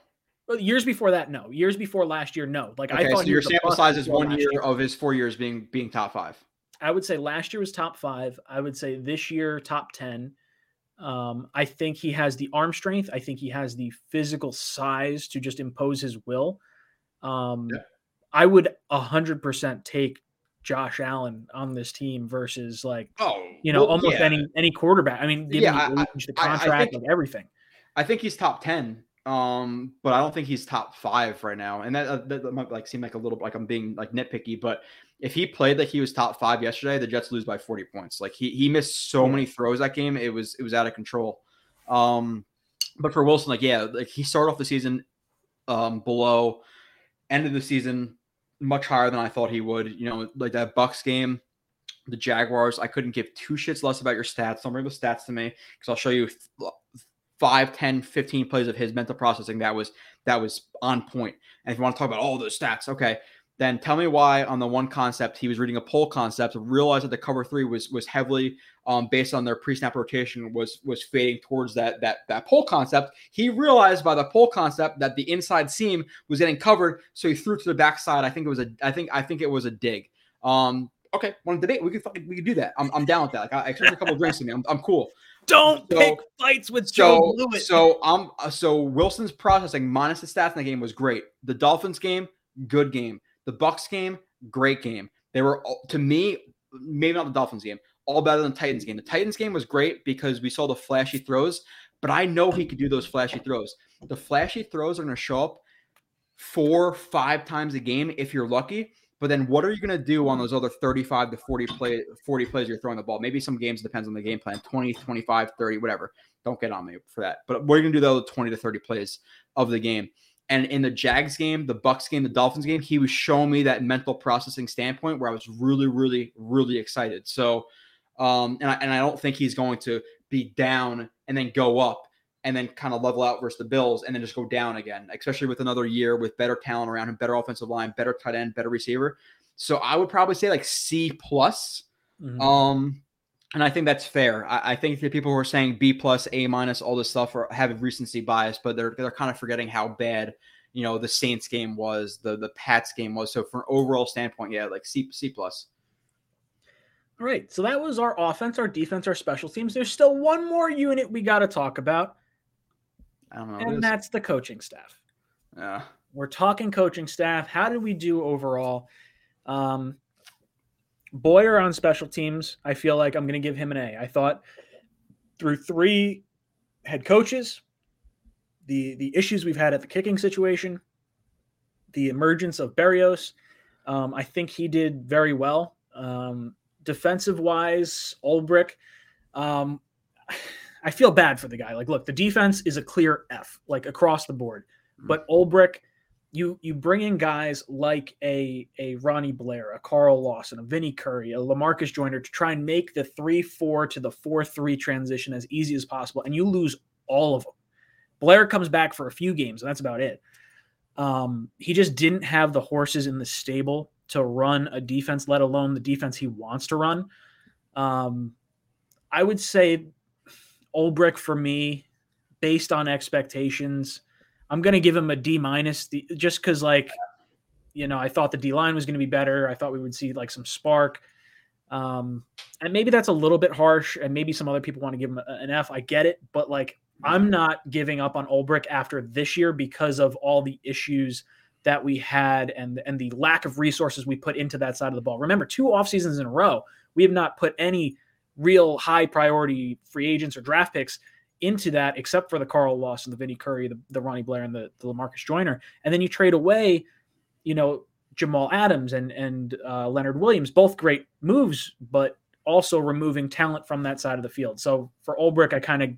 Years before that, no. Years before last year, no. Like okay, I thought. So your sample size is 1 year of his 4 years being top 5. I would say last year was top 5. I would say this year top 10. I think he has the arm strength. I think he has the physical size to just impose his will. I would 100% take Josh Allen on this team versus like any quarterback. I mean, the contract and everything. I think he's top 10. But I don't think he's top 5 right now. And that might like seem like a little, like I'm being like nitpicky, but if he played like he was top 5 yesterday, the Jets lose by 40 points. Like he missed so many throws that game. It was out of control. But for Wilson, he started off the season, below, end of the season, much higher than I thought he would, like that Bucks game, the Jaguars, I couldn't give 2 shits less about your stats. Don't bring the stats to me because I'll show you 5, 10, 15 plays of his mental processing that was on point. And if you want to talk about all those stats, okay, then tell me why on the one concept he was reading a poll concept, realized that the cover 3 was heavily based on their pre-snap rotation was fading towards that poll concept. He realized by the poll concept that the inside seam was getting covered, so he threw to the backside. I think it was a dig. Okay, want to debate? We could do that. I'm down with that. Like I expect a couple of drinks to me. I'm cool. Pick fights with Joe Blewett. So Wilson's processing minus the stats in the game was great. The Dolphins game, good game. The Bucs game, great game. They were, to me, maybe not the Dolphins game, all better than the Titans game. The Titans game was great because we saw the flashy throws, but I know he could do those flashy throws. The flashy throws are going to show up 4-5 times a game if you're lucky. But then what are you going to do on those other 35 to 40 plays you're throwing the ball? Maybe some games, depends on the game plan, 20, 25, 30, whatever. Don't get on me for that. But what are you going to do the other 20 to 30 plays of the game? And in the Jags game, the Bucs game, the Dolphins game, he was showing me that mental processing standpoint where I was really, really, really excited. So, and I don't think he's going to be down and then go up and then kind of level out versus the Bills and then just go down again, especially with another year with better talent around him, better offensive line, better tight end, better receiver. So I would probably say like C+. Mm-hmm. And I think that's fair. I think the people who are saying B+, A-, all this stuff have recency bias, but they're kind of forgetting how bad, the Saints game was, the Pats game was. So from an overall standpoint, like C+. All right. So that was our offense, our defense, our special teams. There's still one more unit we got to talk about. I don't know. And that's the coaching staff. Yeah. We're talking coaching staff. How did we do overall? Boyer on special teams, I feel like I'm going to give him an A. I thought through 3 head coaches, the issues we've had at the kicking situation, the emergence of Berrios, I think he did very well. Defensive-wise, Ulbrich, I feel bad for the guy. Like, look, the defense is a clear F, like across the board. But Ulbrich, you bring in guys like a Ronnie Blair, a Carl Lawson, a Vinnie Curry, a LaMarcus Joyner to try and make the 3-4 to the 4-3 transition as easy as possible, and you lose all of them. Blair comes back for a few games, and that's about it. He just didn't have the horses in the stable to run a defense, let alone the defense he wants to run. I would say Ulbrich for me, based on expectations, I'm going to give him a D-, just because I thought the D line was going to be better. I thought we would see like some spark. And maybe that's a little bit harsh and maybe some other people want to give him an F. I get it. But like I'm not giving up on Ulbrich after this year because of all the issues that we had and the lack of resources we put into that side of the ball. Remember, 2 off seasons in a row, we have not put any real high priority free agents or draft picks into that, except for the Carl Lawson, the Vinnie Curry, the Ronnie Blair, and the LaMarcus Joyner. And then you trade away, you know, Jamal Adams and Leonard Williams, both great moves, but also removing talent from that side of the field. So for Ulbrich, I kind of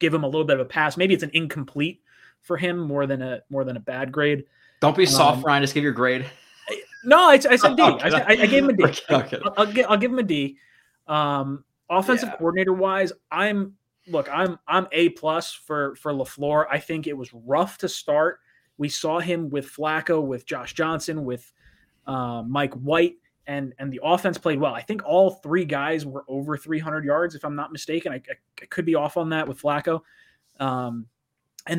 give him a little bit of a pass. Maybe it's an incomplete for him more than a bad grade. Don't be soft, Ryan. Just give your grade. No, I said D. I gave him a D. I'll give him a D. Offensive coordinator wise, I'm A+ for LaFleur. I think it was rough to start. We saw him with Flacco, with Josh Johnson, with Mike White, and the offense played well. I think all 3 guys were over 300 yards, if I'm not mistaken. I could be off on that with Flacco. And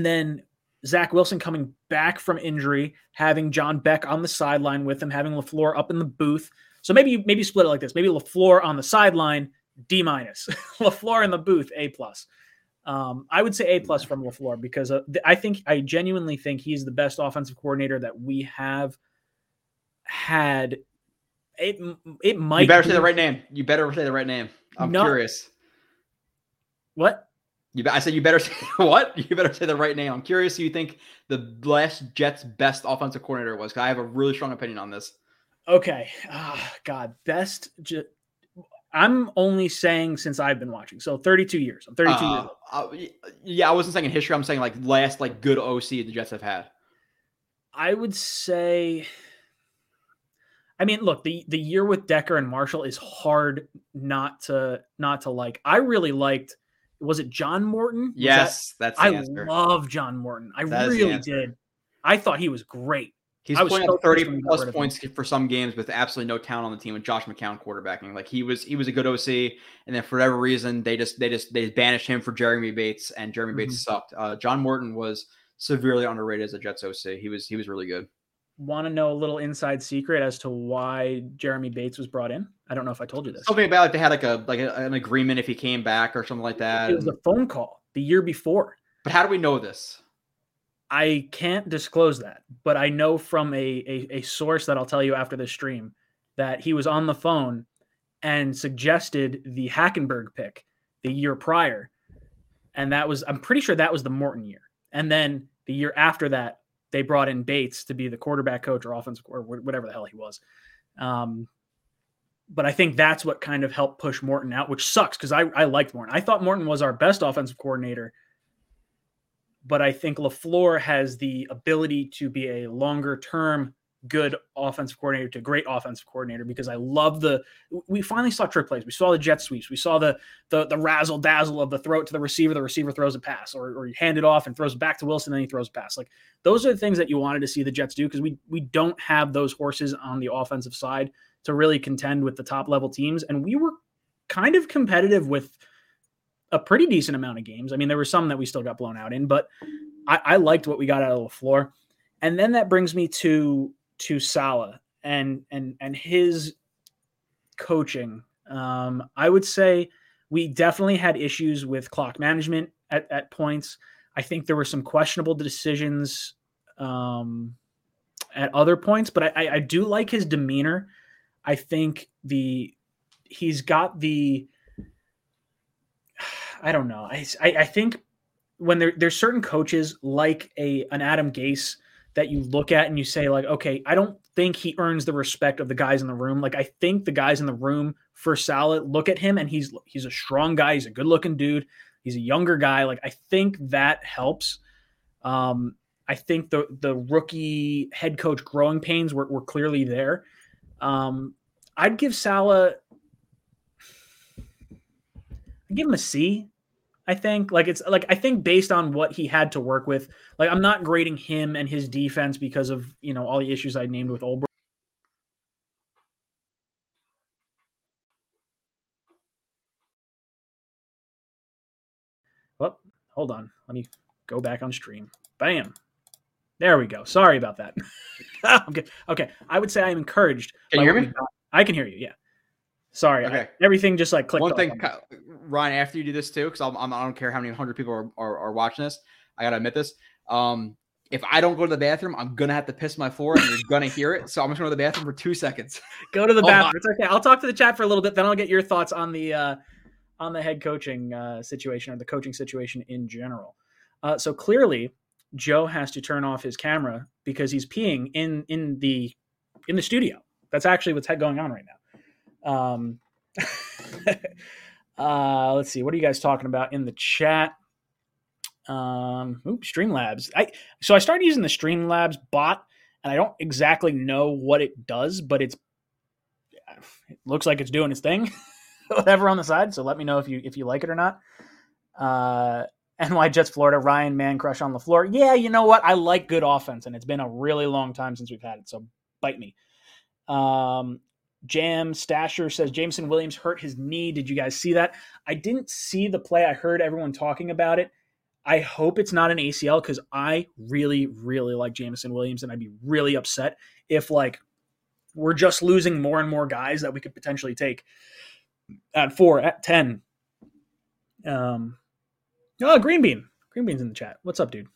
then Zach Wilson coming back from injury, having John Beck on the sideline with him, having LaFleur up in the booth. So maybe split it like this. Maybe LaFleur on the sideline, D-, LaFleur in the booth, A+. I would say A+ from LaFleur because I genuinely think he's the best offensive coordinator that we have had. It might. You better say the right name. I'm curious. What? I said you better say what? You better say the right name. I'm curious who you think the last Jets' best offensive coordinator was, because I have a really strong opinion on this. Okay. Oh, God, best. I'm only saying since I've been watching. So 32 years. I'm 32 years old. I wasn't saying in history. I'm saying like last like good OC the Jets have had. I would say, I mean, look, the year with Decker and Marshall is hard not to like. I really liked, was it John Morton? Yes, that's the answer. I love John Morton. I really did. I thought he was great. He's playing 30-plus points for some games with absolutely no talent on the team with Josh McCown quarterbacking. Like he was a good OC, and then for whatever reason they banished him for Jeremy Bates, and Jeremy Bates sucked. John Morton was severely underrated as a Jets OC. He was really good. Want to know a little inside secret as to why Jeremy Bates was brought in? I don't know if I told you this. Something about like they had an agreement if he came back or something like that. It was a phone call the year before. But how do we know this? I can't disclose that, but I know from a source that I'll tell you after this stream that he was on the phone and suggested the Hackenberg pick the year prior. And I'm pretty sure that was the Morton year. And then the year after that, they brought in Bates to be the quarterback coach or offensive or whatever the hell he was. But I think that's what kind of helped push Morton out, which sucks because I liked Morton. I thought Morton was our best offensive coordinator, but I think LaFleur has the ability to be a longer-term good offensive coordinator to great offensive coordinator because I love we finally saw trick plays. We saw the jet sweeps. We saw the razzle-dazzle of the throat to the receiver throws a pass, or you hand it off and throws it back to Wilson, and then he throws a pass. Like, those are the things that you wanted to see the Jets do because we don't have those horses on the offensive side to really contend with the top-level teams, and we were kind of competitive with – a pretty decent amount of games. I mean, there were some that we still got blown out in, but I liked what we got out of LaFleur. And then that brings me to Saleh and his coaching. I would say we definitely had issues with clock management at points. I think there were some questionable decisions at other points, but I do like his demeanor. I think he's got the, I don't know. I think when there's certain coaches like an Adam Gase that you look at and you say like, okay, I don't think he earns the respect of the guys in the room. Like, I think the guys in the room for Saleh look at him and he's a strong guy. He's a good looking dude. He's a younger guy. Like, I think that helps. I think the rookie head coach growing pains were clearly there. I'd give Saleh, give him a C, I think. Like, it's like, I think based on what he had to work with, like, I'm not grading him and his defense because of, you know, all the issues I named with Ulbrich. Well, hold on. Let me go back on stream. Bam. There we go. Sorry about that. Okay. I would say I'm encouraged. Can you hear me? I can hear you. Yeah. Sorry, okay. Everything just like clicked. One thing, Ryan, after you do this too, because I don't care how many hundred people are watching this. I got to admit this. If I don't go to the bathroom, I'm going to have to piss my floor and you're going to hear it. So I'm just going to the bathroom for 2 seconds. Go to the bathroom. It's okay. I'll talk to the chat for a little bit. Then I'll get your thoughts on the head coaching situation or the coaching situation in general. So clearly Joe has to turn off his camera because he's peeing in the studio. That's actually what's going on right now. Let's see. What are you guys talking about in the chat? Streamlabs. So I started using the Streamlabs bot, and I don't exactly know what it does, but it looks like it's doing its thing, whatever on the side. So let me know if you like it or not. NY Jets, Florida, Ryan, man crush on the floor. Yeah, you know what? I like good offense, and it's been a really long time since we've had it. So bite me. Jam Stasher says Jameson Williams hurt his knee. Did you guys see that? I didn't see the play. I heard everyone talking about it. I hope it's not an ACL because I really, really like Jameson Williams, and I'd be really upset if we're just losing more and more guys that we could potentially take at 4, at 10. Oh, Green Bean. Green Bean's in the chat. What's up, dude?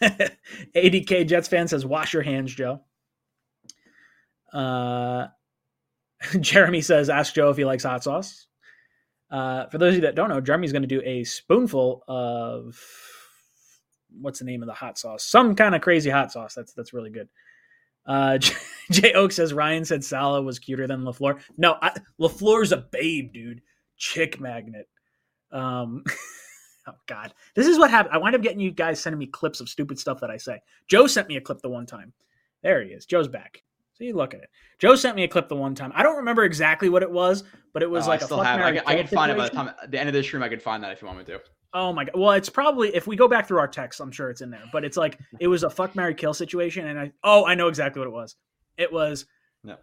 ADK Jets fan says, wash your hands, Joe. Jeremy says, ask Joe if he likes hot sauce. For those of you that don't know, Jeremy's going to do a spoonful of what's the name of the hot sauce? Some kind of crazy hot sauce. That's really good. Jay Oak says Ryan said Salah was cuter than LaFleur. No, LaFleur's a babe, dude. Chick magnet. Oh God, this is what happened. I wind up getting you guys sending me clips of stupid stuff that I say. Joe sent me a clip the one time. There he is. Joe's back. So you look at it. Joe sent me a clip the one time. I don't remember exactly what it was, but it was I still have it. I could find it by the time at the end of this stream. I could find that if you want me to. Oh my God. Well, it's probably, if we go back through our text, I'm sure it's in there, but it's it was a fuck, marry, kill situation. And I know exactly what it was. It was, no.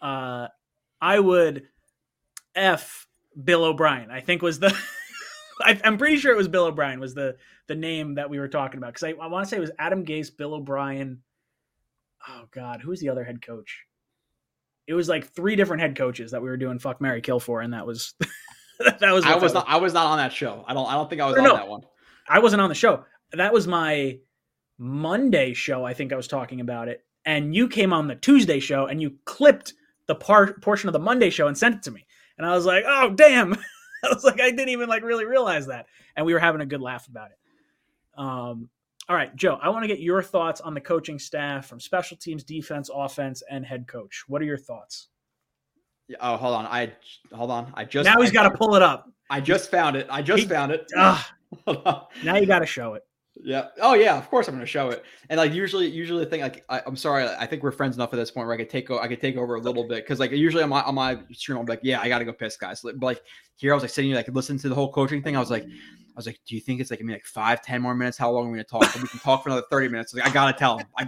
I would F Bill O'Brien, I think was the, I'm pretty sure it was Bill O'Brien was the name that we were talking about. Cause I want to say it was Adam Gase, Bill O'Brien. Oh God, who was the other head coach? It was 3 different head coaches that we were doing fuck, marry, kill for, and that was I was not on that show. I don't think I was on that one. I wasn't on the show. That was my Monday show. I think I was talking about it, and you came on the Tuesday show and you clipped the portion of the Monday show and sent it to me, and I was like, oh damn! I was like, I didn't even really realize that, and we were having a good laugh about it. All right, Joe, I want to get your thoughts on the coaching staff from special teams, defense, offense, and head coach. What are your thoughts? Oh, hold on. Now he's got to pull it up. I just found it. Found it. Hold on. Now you got to show it. Yeah. Oh yeah, of course I'm going to show it. And usually the thing, I'm sorry, I think we're friends enough at this point where I could take over a little bit. Cause usually on my stream, I'm like, yeah, I got to go piss, guys. But here I was sitting here, listening to the whole coaching thing. I was like, do you think it's 5-10 more minutes? How long are we going to talk? We can talk for another 30 minutes. I got to tell him. I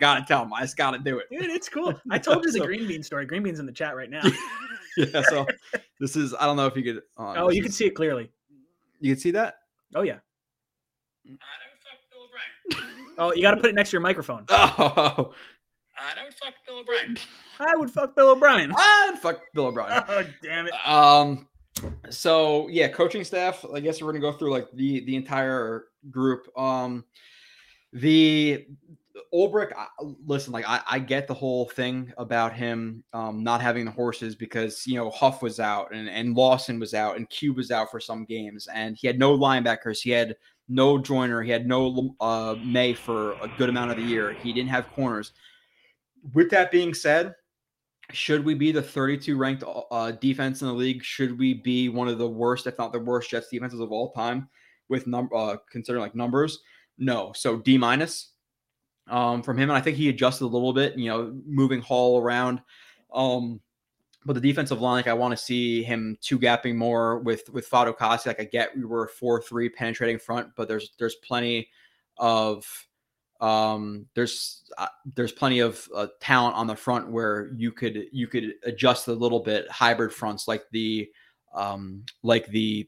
just got to do it. Dude, it's cool. I told you the Green Bean story. Green Bean's in the chat right now. Yeah, so this is, I don't know if you could. You can see it clearly. You can see that? Oh, yeah. I don't fuck Bill O'Brien. Oh, you got to put it next to your microphone. Oh. I don't fuck Bill O'Brien. I would fuck Bill O'Brien. I'd fuck Bill O'Brien. Oh, damn it. So yeah, coaching staff, I guess we're going to go through the entire group. The Ulbrich, listen, I get the whole thing about him, not having the horses because, Huff was out and Lawson was out and Q was out for some games and he had no linebackers. He had no Joyner. He had no, May for a good amount of the year. He didn't have corners. With that being said, should we be the 32 ranked defense in the league? Should we be one of the worst, if not the worst, Jets defenses of all time with considering numbers? No. So D- from him. And I think he adjusted a little bit, moving Hall around. But the defensive line, I want to see him two gapping more with Fado Kasi. I get we were 4-3 penetrating front, but there's plenty of there's plenty of talent on the front where you could adjust a little bit hybrid fronts like the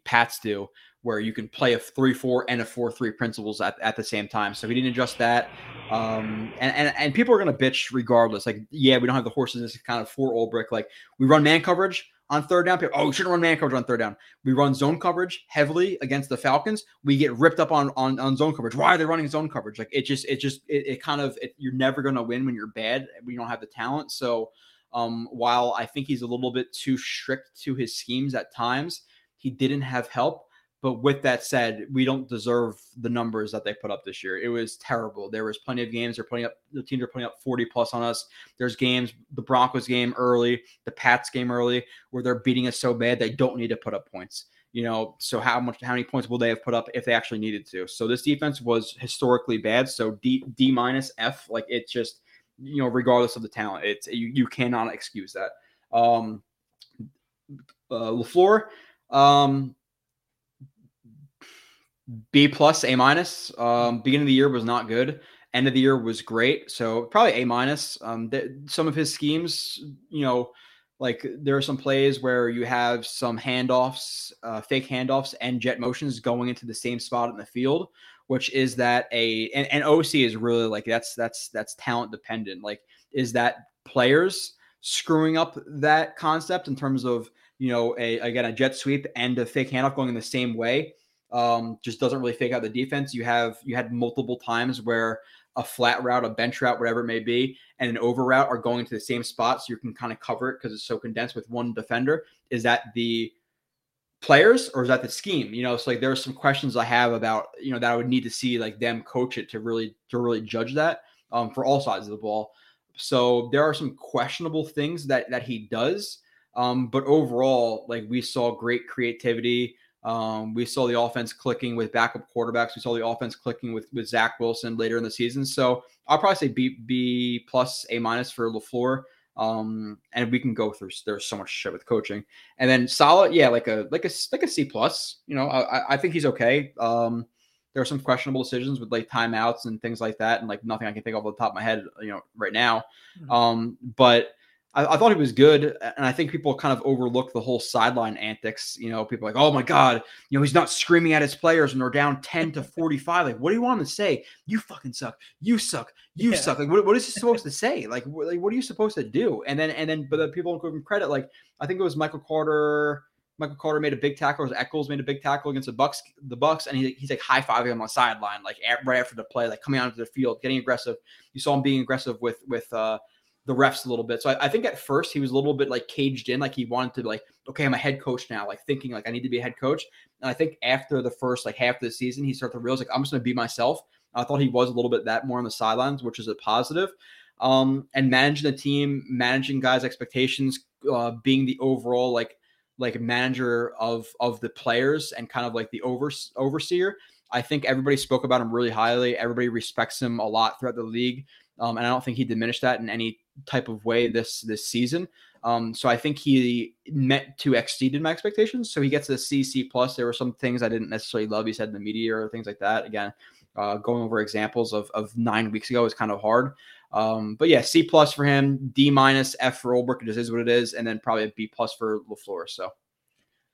Pats do, where you can play a 3-4 and a 4-3 principles at the same time. So he didn't adjust that. And people are going to bitch regardless. Yeah, we don't have the horses. This is kind of for Ulbrich. We run man coverage. on third down. People, oh, we shouldn't run man coverage on third down. We run zone coverage heavily against the Falcons. We get ripped up on zone coverage. Why are they running zone coverage? Like it you're never going to win when you're bad. We don't have the talent. So while I think he's a little bit too strict to his schemes at times, he didn't have help. But with that said, we don't deserve the numbers that they put up this year. It was terrible. There was plenty of games the teams are putting up 40 plus on us. There's games, the Broncos game early, the Pats game early, where they're beating us so bad they don't need to put up points. You know, so how many points will they have put up if they actually needed to? So this defense was historically bad. So D minus F, like it's just, you know, regardless of the talent, it's you cannot excuse that. LaFleur, B+, A-. Beginning of the year was not good. End of the year was great. So probably A-. Some of his schemes, you know, like there are some plays where you have some handoffs, fake handoffs and jet motions going into the same spot in the field, which is that and OC is really like, that's talent dependent. Like, is that players screwing up that concept in terms of, you know, a jet sweep and a fake handoff going in the same way? Just doesn't really fake out the defense. You had multiple times where a flat route, a bench route, whatever it may be, and an over route are going to the same spot. So you can kind of cover it because it's so condensed with one defender. Is that the players or is that the scheme? You know, it's like, there are some questions I have about, you know, that I would need to see like them coach it to really judge that, for all sides of the ball. So there are some questionable things that he does. But overall, like, we saw great creativity. We saw the offense clicking with backup quarterbacks. We saw the offense clicking with Zach Wilson later in the season. So I'll probably say B+, A- for LaFleur. And we can go through. There's so much shit with coaching. And then Salah, yeah, like a C+. You know, I think he's okay. There are some questionable decisions with like timeouts and things like that, and like nothing I can think of off the top of my head, you know, right now. Mm-hmm. But I thought he was good, and I think people kind of overlook the whole sideline antics. You know, people are like, oh, my God, you know, he's not screaming at his players when they're down 10 to 45. Like, what do you want him to say? You fucking suck. You suck. You suck. Like, what is he supposed to say? Like, what are you supposed to do? But the people don't give him credit. Like, I think it was Michael Carter. Michael Carter made a big tackle. Eccles made a big tackle against the Bucks, and he's like high-fiving him on the sideline, like right after the play, like coming onto the field, getting aggressive. You saw him being aggressive with the refs a little bit. So I think at first he was a little bit like caged in, like he wanted to be like, okay, I'm a head coach now, like thinking like I need to be a head coach. And I think after the first like half of the season, he started to realize like, I'm just going to be myself. I thought he was a little bit that more on the sidelines, which is a positive. And managing the team, managing guys' expectations, being the overall like manager of the players and kind of like the overseer. I think everybody spoke about him really highly. Everybody respects him a lot throughout the league. And I don't think he diminished that in any type of way this season. So I think he meant to exceed my expectations. So he gets a C+. There were some things I didn't necessarily love he said in the media or things like that. Again, going over examples of 9 weeks ago is kind of hard. But yeah, C+ for him, D-F for Olberg. It just is what it is. And then probably a B+ for LaFleur. So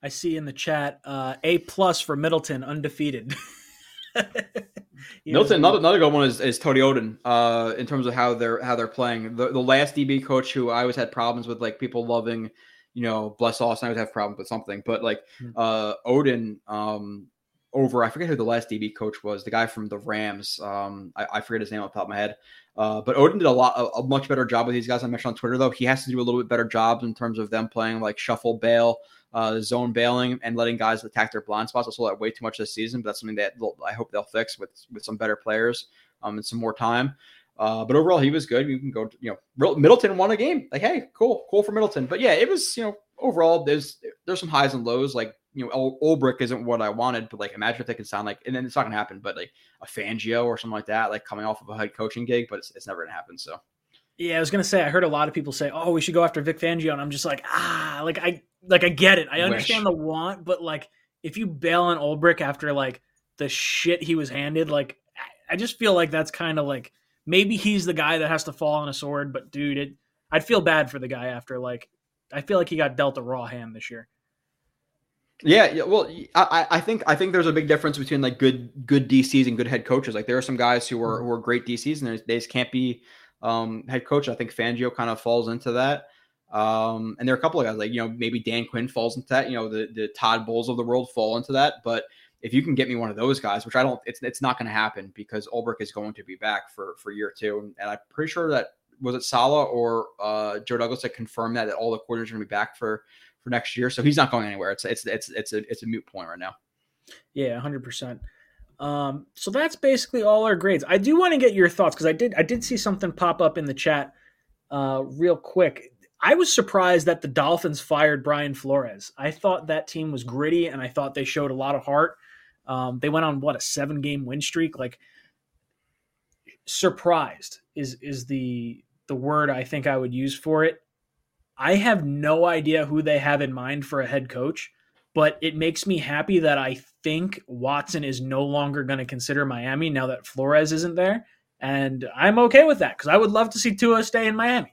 I see in the chat, A+ for Middleton, undefeated. Another good one is Tony Oden, in terms of how they're playing. The last DB coach who I always had problems with, like people loving, you know, Bless Austin, I always have problems with something, but like Oden over, I forget who the last DB coach was, the guy from the Rams. I forget his name off the top of my head. But Oden did a much better job with these guys. I mentioned on Twitter though, he has to do a little bit better jobs in terms of them playing like shuffle bail, zone bailing, and letting guys attack their blind spots. I saw that way too much this season, but that's something that I hope they'll fix with some better players and some more time. But overall, he was good. You can go, you know, Middleton won a game. Like, hey, cool for Middleton. But yeah, it was, you know, overall there's some highs and lows. Like, you know, Olbrich isn't what I wanted, but like, imagine if they can sound like, and then it's not gonna happen, but like a Fangio or something like that, like coming off of a head coaching gig, but it's never gonna happen. So. Yeah, I was going to say, I heard a lot of people say, oh, we should go after Vic Fangio. And I'm just like, I get it. I understand the want, but like, if you bail on Olbrich after like the shit he was handed, like, I just feel like that's kind of like, maybe he's the guy that has to fall on a sword, but dude, I'd feel bad for the guy after like, I feel like he got dealt a raw hand this year. Yeah, well, I think there's a big difference between like good DCs and good head coaches. Like there are some guys who are great DCs and they just can't be head coach. I think Fangio kind of falls into that. And there are a couple of guys like, you know, maybe Dan Quinn falls into that, you know, the Todd Bowles of the world fall into that. But if you can get me one of those guys, which I don't, it's not going to happen because Ulbrich is going to be back for year two. And I'm pretty sure that was it Saleh or Joe Douglas that confirmed that all the quarters are going to be back for next year. So he's not going anywhere. It's a moot point right now. Yeah, 100%. So that's basically all our grades. I do want to get your thoughts. Cause I did see something pop up in the chat real quick. I was surprised that the Dolphins fired Brian Flores. I thought that team was gritty and I thought they showed a lot of heart. They went on a 7-game win streak. Like, surprised is the word I think I would use for it. I have no idea who they have in mind for a head coach, but it makes me happy that I think Watson is no longer going to consider Miami now that Flores isn't there. And I'm okay with that because I would love to see Tua stay in Miami.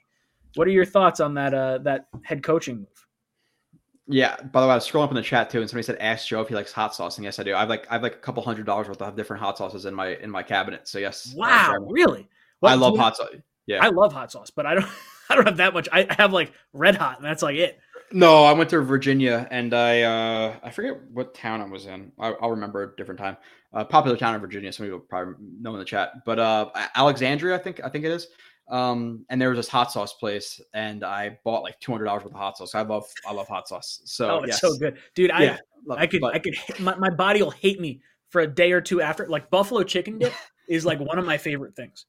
What are your thoughts on that that head coaching move? Yeah. By the way, I was scrolling up in the chat too, and somebody said, "Ask Joe if he likes hot sauce." And yes, I do. I've a couple $100 worth of different hot sauces in my cabinet. So yes. Wow, really? Well, I love hot sauce. Yeah, I love hot sauce, but I don't have that much. I have Red Hot, and that's it. No, I went to Virginia, and I forget what town I was in. I'll remember a different time. Popular town in Virginia. Some people probably know in the chat, but Alexandria, I think it is. And there was this hot sauce place, and I bought $200 worth of hot sauce. I love hot sauce. So it's so good, dude. My body will hate me for a day or two after. Buffalo chicken dip is one of my favorite things.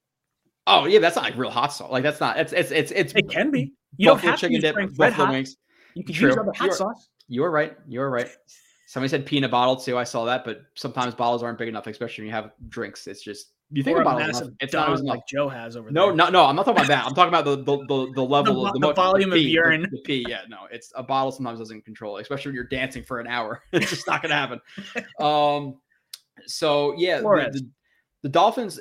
Oh yeah, that's not real hot sauce. That's not. It's. It can be. You don't have chicken to dip, buffalo wings. You can use other hot sauce. You are right. Somebody said pee in a bottle too. I saw that, but sometimes bottles aren't big enough, especially when you have drinks. It's just. You think about it's not as like Joe has over there. No, I'm not talking about that. I'm talking about the level of the volume of urine. The pee, yeah, no, it's a bottle sometimes doesn't control, especially when you're dancing for an hour. It's just not going to happen. So yeah, the Dolphins,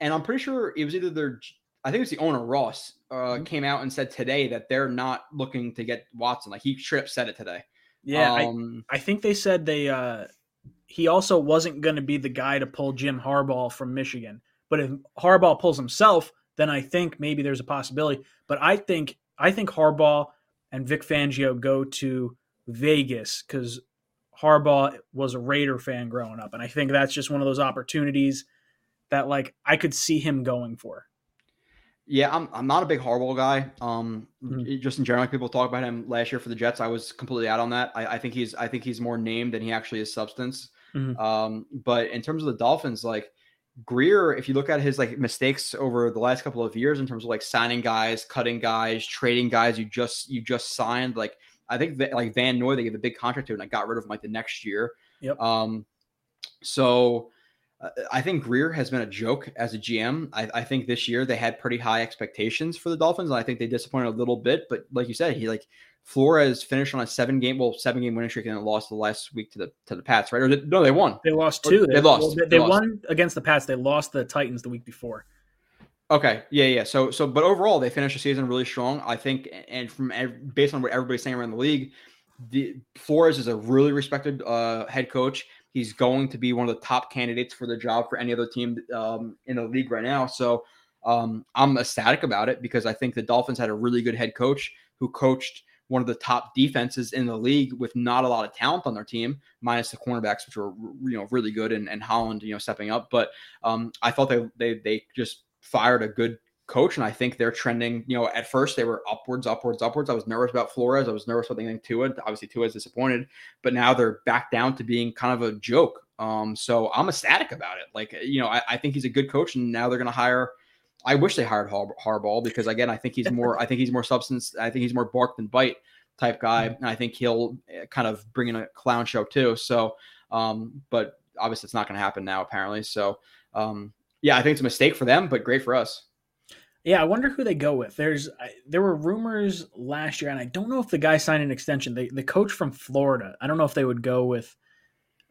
and I'm pretty sure it was either I think it's the owner Ross came out and said today that they're not looking to get Watson. He said it today. Yeah, I think they said they. He also wasn't going to be the guy to pull Jim Harbaugh from Michigan. But if Harbaugh pulls himself, then I think maybe there's a possibility. But I think Harbaugh and Vic Fangio go to Vegas because Harbaugh was a Raider fan growing up. And I think that's just one of those opportunities that I could see him going for. Yeah, I'm not a big Harbaugh guy. Just in general, people talk about him last year for the Jets. I was completely out on that. I think he's more named than he actually is substance. Mm-hmm. But in terms of the Dolphins, Greer, if you look at his mistakes over the last couple of years in terms of signing guys, cutting guys, trading guys you just signed, I think that, Van Noy, they gave a big contract to, and I got rid of him the next year. Yep. So. I think Greer has been a joke as a GM. I think this year they had pretty high expectations for the Dolphins, and I think they disappointed a little bit. But like you said, he Flores finished on a 7-game winning streak, and then lost the last week to the Pats, right? Or they won. They lost two. They lost. They won against the Pats. They lost the Titans the week before. Okay. Yeah. So, but overall, they finished the season really strong, I think. And based on what everybody's saying around the league, Flores is a really respected head coach. He's going to be one of the top candidates for the job for any other team in the league right now. So I'm ecstatic about it because I think the Dolphins had a really good head coach who coached one of the top defenses in the league with not a lot of talent on their team, minus the cornerbacks, which were really good, and Holland stepping up. But I thought they just fired a good coach, and I think they're trending. At first they were upwards. I was nervous about Flores. I was nervous about anything Tua. Obviously Tua is disappointed, but now they're back down to being kind of a joke. So I'm ecstatic about it. I think he's a good coach, and now they're going to hire. I wish they hired Harbaugh because again, I think he's more substance. I think he's more bark than bite type guy, and I think he'll kind of bring in a clown show too. So, but obviously it's not going to happen now apparently. So, yeah, I think it's a mistake for them, but great for us. Yeah, I wonder who they go with. There were rumors last year, and I don't know if the guy signed an extension. The coach from Florida, I don't know if they would go with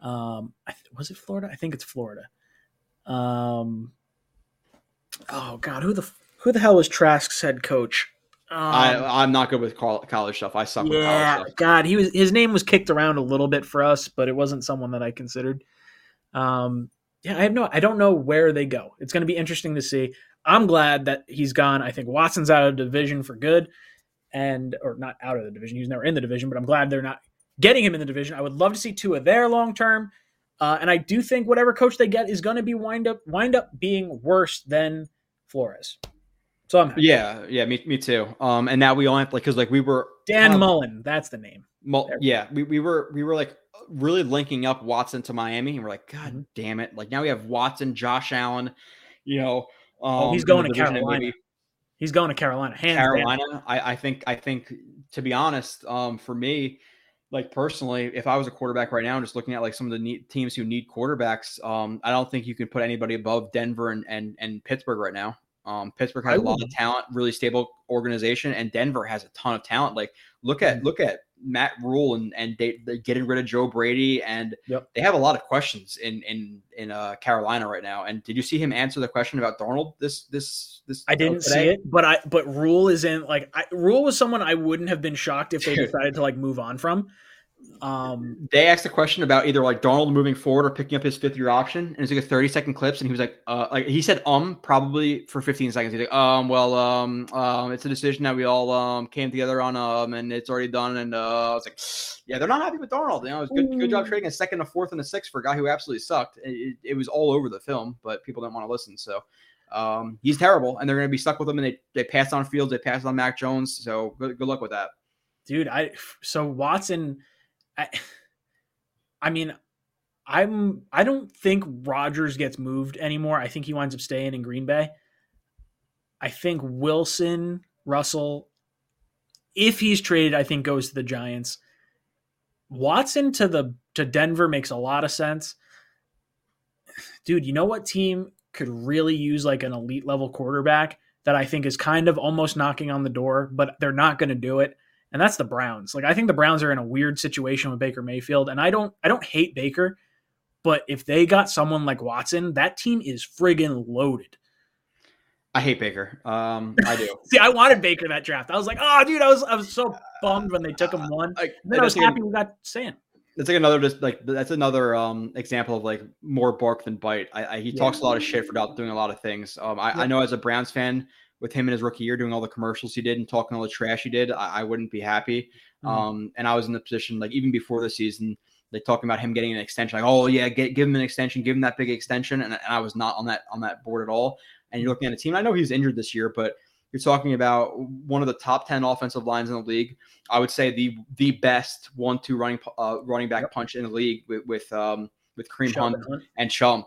was it Florida? I think it's Florida. Oh, God, who the hell was Trask's head coach? I'm not good with college stuff. I suck with college stuff. God, his name was kicked around a little bit for us, but it wasn't someone that I considered. Yeah, I don't know where they go. It's going to be interesting to see. I'm glad that he's gone. I think Watson's out of division for good. and or not out of the division. He was never in the division, but I'm glad they're not getting him in the division. I would love to see Tua there long term. And I do think whatever coach they get is going to be wind up being worse than Flores. So I'm happy. Yeah, me too. And now we all have Dan Mullen, that's the name. We were like really linking up Watson to Miami, and we're like, God damn it! Like now we have Watson, Josh Allen. You know, he's going to Carolina. Maybe. He's going to Carolina. Hands down. I think to be honest, for me, like personally, if I was a quarterback right now, and just looking at like some of the teams who need quarterbacks, I don't think you can put anybody above Denver and Pittsburgh right now. Pittsburgh has a lot of talent, really stable organization, and Denver has a ton of talent. Like look at Matt Rule and they're getting rid of Joe Brady, and they have a lot of questions in Carolina right now. And did you see him answer the question about Darnold? This I didn't see it, but Rule is in. Like Rule was someone I wouldn't have been shocked if they decided to like move on from. They asked a question about either like Darnold moving forward or picking up his fifth-year option, and it's like a 30-second clips, and he was like, he said probably for 15 seconds. He's like, it's a decision that we all came together on, and it's already done. And I was like, yeah, they're not happy with Darnold. You know, it was good job trading a second, a fourth, and a sixth for a guy who absolutely sucked. It was all over the film, but people didn't want to listen. So he's terrible, and they're going to be stuck with him. And they passed on Fields, they passed on Mac Jones. So good luck with that, dude. So Watson. I don't think Rodgers gets moved anymore. I think he winds up staying in Green Bay. I think Wilson, Russell, if he's traded, I think goes to the Giants. Watson to Denver makes a lot of sense. Dude, you know what team could really use like an elite level quarterback that I think is kind of almost knocking on the door, but they're not going to do it? And that's the Browns. Like I think the Browns are in a weird situation with Baker Mayfield, and I don't hate Baker, but if they got someone like Watson, that team is friggin' loaded. I hate Baker. I do. See, I wanted Baker that draft. I was like, oh, dude, I was so bummed when they took him one. Then I was happy we got Sam. That's like another example of like more bark than bite. He talks a lot of shit for not doing a lot of things. I know as a Browns fan, with him in his rookie year doing all the commercials he did and talking all the trash he did, I wouldn't be happy. Mm-hmm. And I was in the position, like even before the season, they talking about him getting an extension, like, oh yeah, give him an extension, give him that big extension. And I was not on that board at all. And you're looking at a team, I know he's injured this year, but you're talking about one of the top 10 offensive lines in the league. I would say the best 1-2 running back punch in the league with Kareem Hunt and Chubb,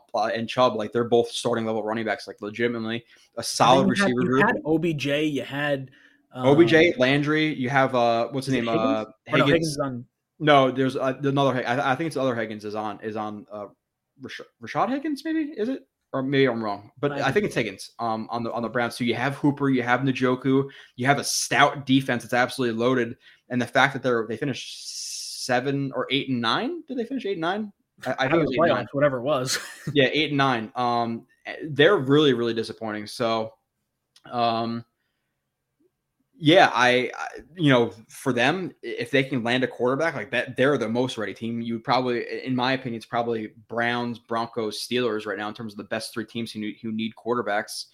like they're both starting level running backs, like legitimately a solid receiver group. You had OBJ, you had OBJ, Landry, you have what's his name? Higgins? Higgins is on. No, there's another. I think it's the other Higgins is on Rashad Higgins, maybe is it? Or maybe I'm wrong, but I think it's Higgins on the Browns. So you have Hooper, you have Njoku, you have a stout defense that's absolutely loaded, and the fact that they finished 7 or 8 and 9. Did they finish 8 and 9? I think it was 8 and 9, whatever it was. Yeah, 8 and 9. They're really, really disappointing. So, for them, if they can land a quarterback like that, they're the most ready team. You would probably, in my opinion, it's probably Browns, Broncos, Steelers right now in terms of the best three teams who need quarterbacks.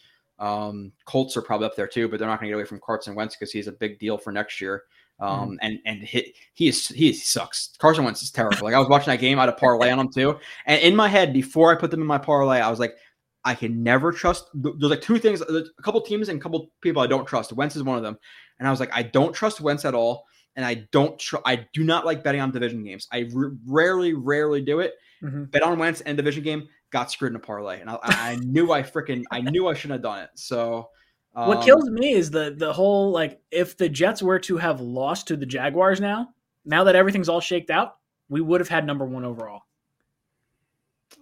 Colts are probably up there too, but they're not going to get away from Carson Wentz because he's a big deal for next year. He sucks. Carson Wentz is terrible. Like I was watching that game, I had a parlay on him too. And in my head, before I put them in my parlay, I was like, I can never trust. There's like two things, a couple teams and a couple people I don't trust. Wentz is one of them. And I was like, I don't trust Wentz at all. And I do not like betting on division games. I rarely do it. Mm-hmm. Bet on Wentz and division game, got screwed in a parlay. And I knew I shouldn't have done it. So what kills me is the whole, like, if the Jets were to have lost to the Jaguars now that everything's all shaked out, we would have had number 1 overall.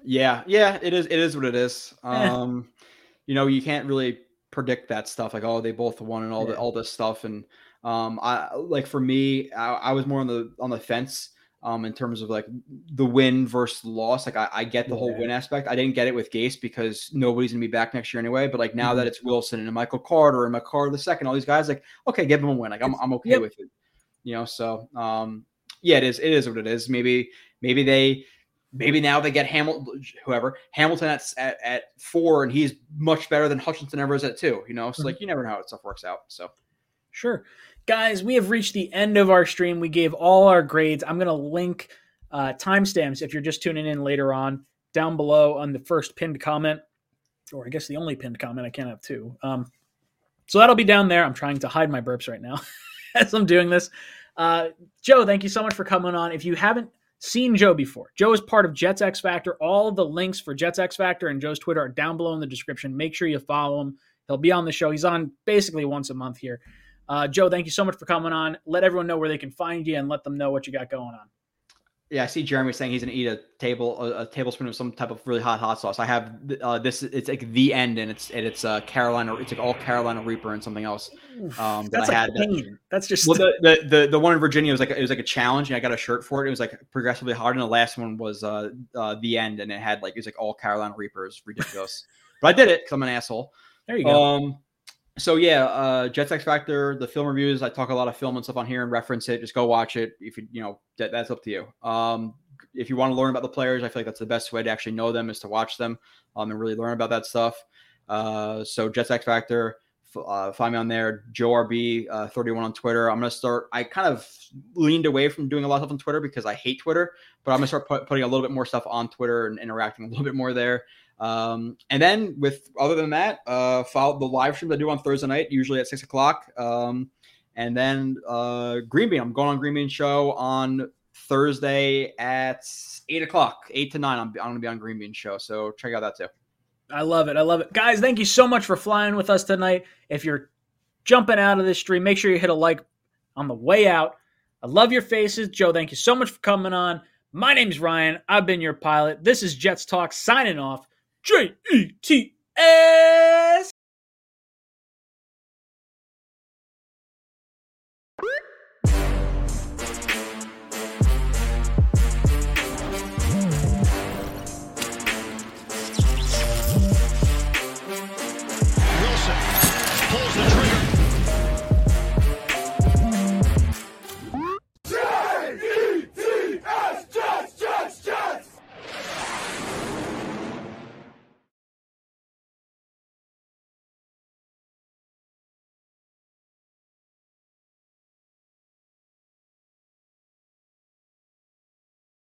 Yeah, it is what it is. You can't really predict that stuff. Like, oh, they both won and all this stuff. And I was more on the fence in terms of like the win versus loss. Like I get the whole win aspect. I didn't get it with Gase because nobody's gonna be back next year anyway. But like now that it's Wilson and Michael Carter and McCarter II, all these guys, like, okay, give them a win. Like I'm okay with it. You know, so it is what it is. Maybe now they get Hamilton at 4, and he's much better than Hutchinson ever is at 2, you know? So like, you never know how that stuff works out. So. Sure. Guys, we have reached the end of our stream. We gave all our grades. I'm going to link timestamps if you're just tuning in later on down below on the first pinned comment, or I guess the only pinned comment. I can't have two. So that'll be down there. I'm trying to hide my burps right now as I'm doing this. Joe, thank you so much for coming on. If you haven't seen Joe before, Joe is part of Jets X Factor. All the links for Jets X Factor and Joe's Twitter are down below in the description. Make sure you follow him. He'll be on the show. He's on basically once a month here. Joe, thank you so much for coming on. Let everyone know where they can find you and let them know what you got going on. Yeah, I see Jeremy saying he's going to eat a tablespoon of some type of really hot sauce. I have this. It's like the end, and it's Carolina. It's like all Carolina Reaper and something else. That's that I had. That's just the one in Virginia was like a challenge, and I got a shirt for it. It was like progressively hard, and the last one was the end, and it was like all Carolina Reapers. Ridiculous, but I did it because I'm an asshole. There you go. So yeah, Jets X Factor, the film reviews. I talk a lot of film and stuff on here and reference it. Just go watch it. If that's up to you. If you want to learn about the players, I feel like that's the best way to actually know them is to watch them and really learn about that stuff. So Jets X Factor, find me on there. Joe RB 31 on Twitter. I'm gonna start. I kind of leaned away from doing a lot of stuff on Twitter because I hate Twitter, but I'm gonna start putting a little bit more stuff on Twitter and interacting a little bit more there. And then other than that, follow the live streams I do on Thursday night, usually at 6 o'clock. And then, Green Bean, I'm going on Green Bean show on Thursday at 8 o'clock, 8 to 9. I'm going to be on Green Bean show. So check out that too. I love it. I love it. Guys, thank you so much for flying with us tonight. If you're jumping out of this stream, make sure you hit a like on the way out. I love your faces. Joe, thank you so much for coming on. My name's Ryan. I've been your pilot. This is Jets Talk signing off. JETS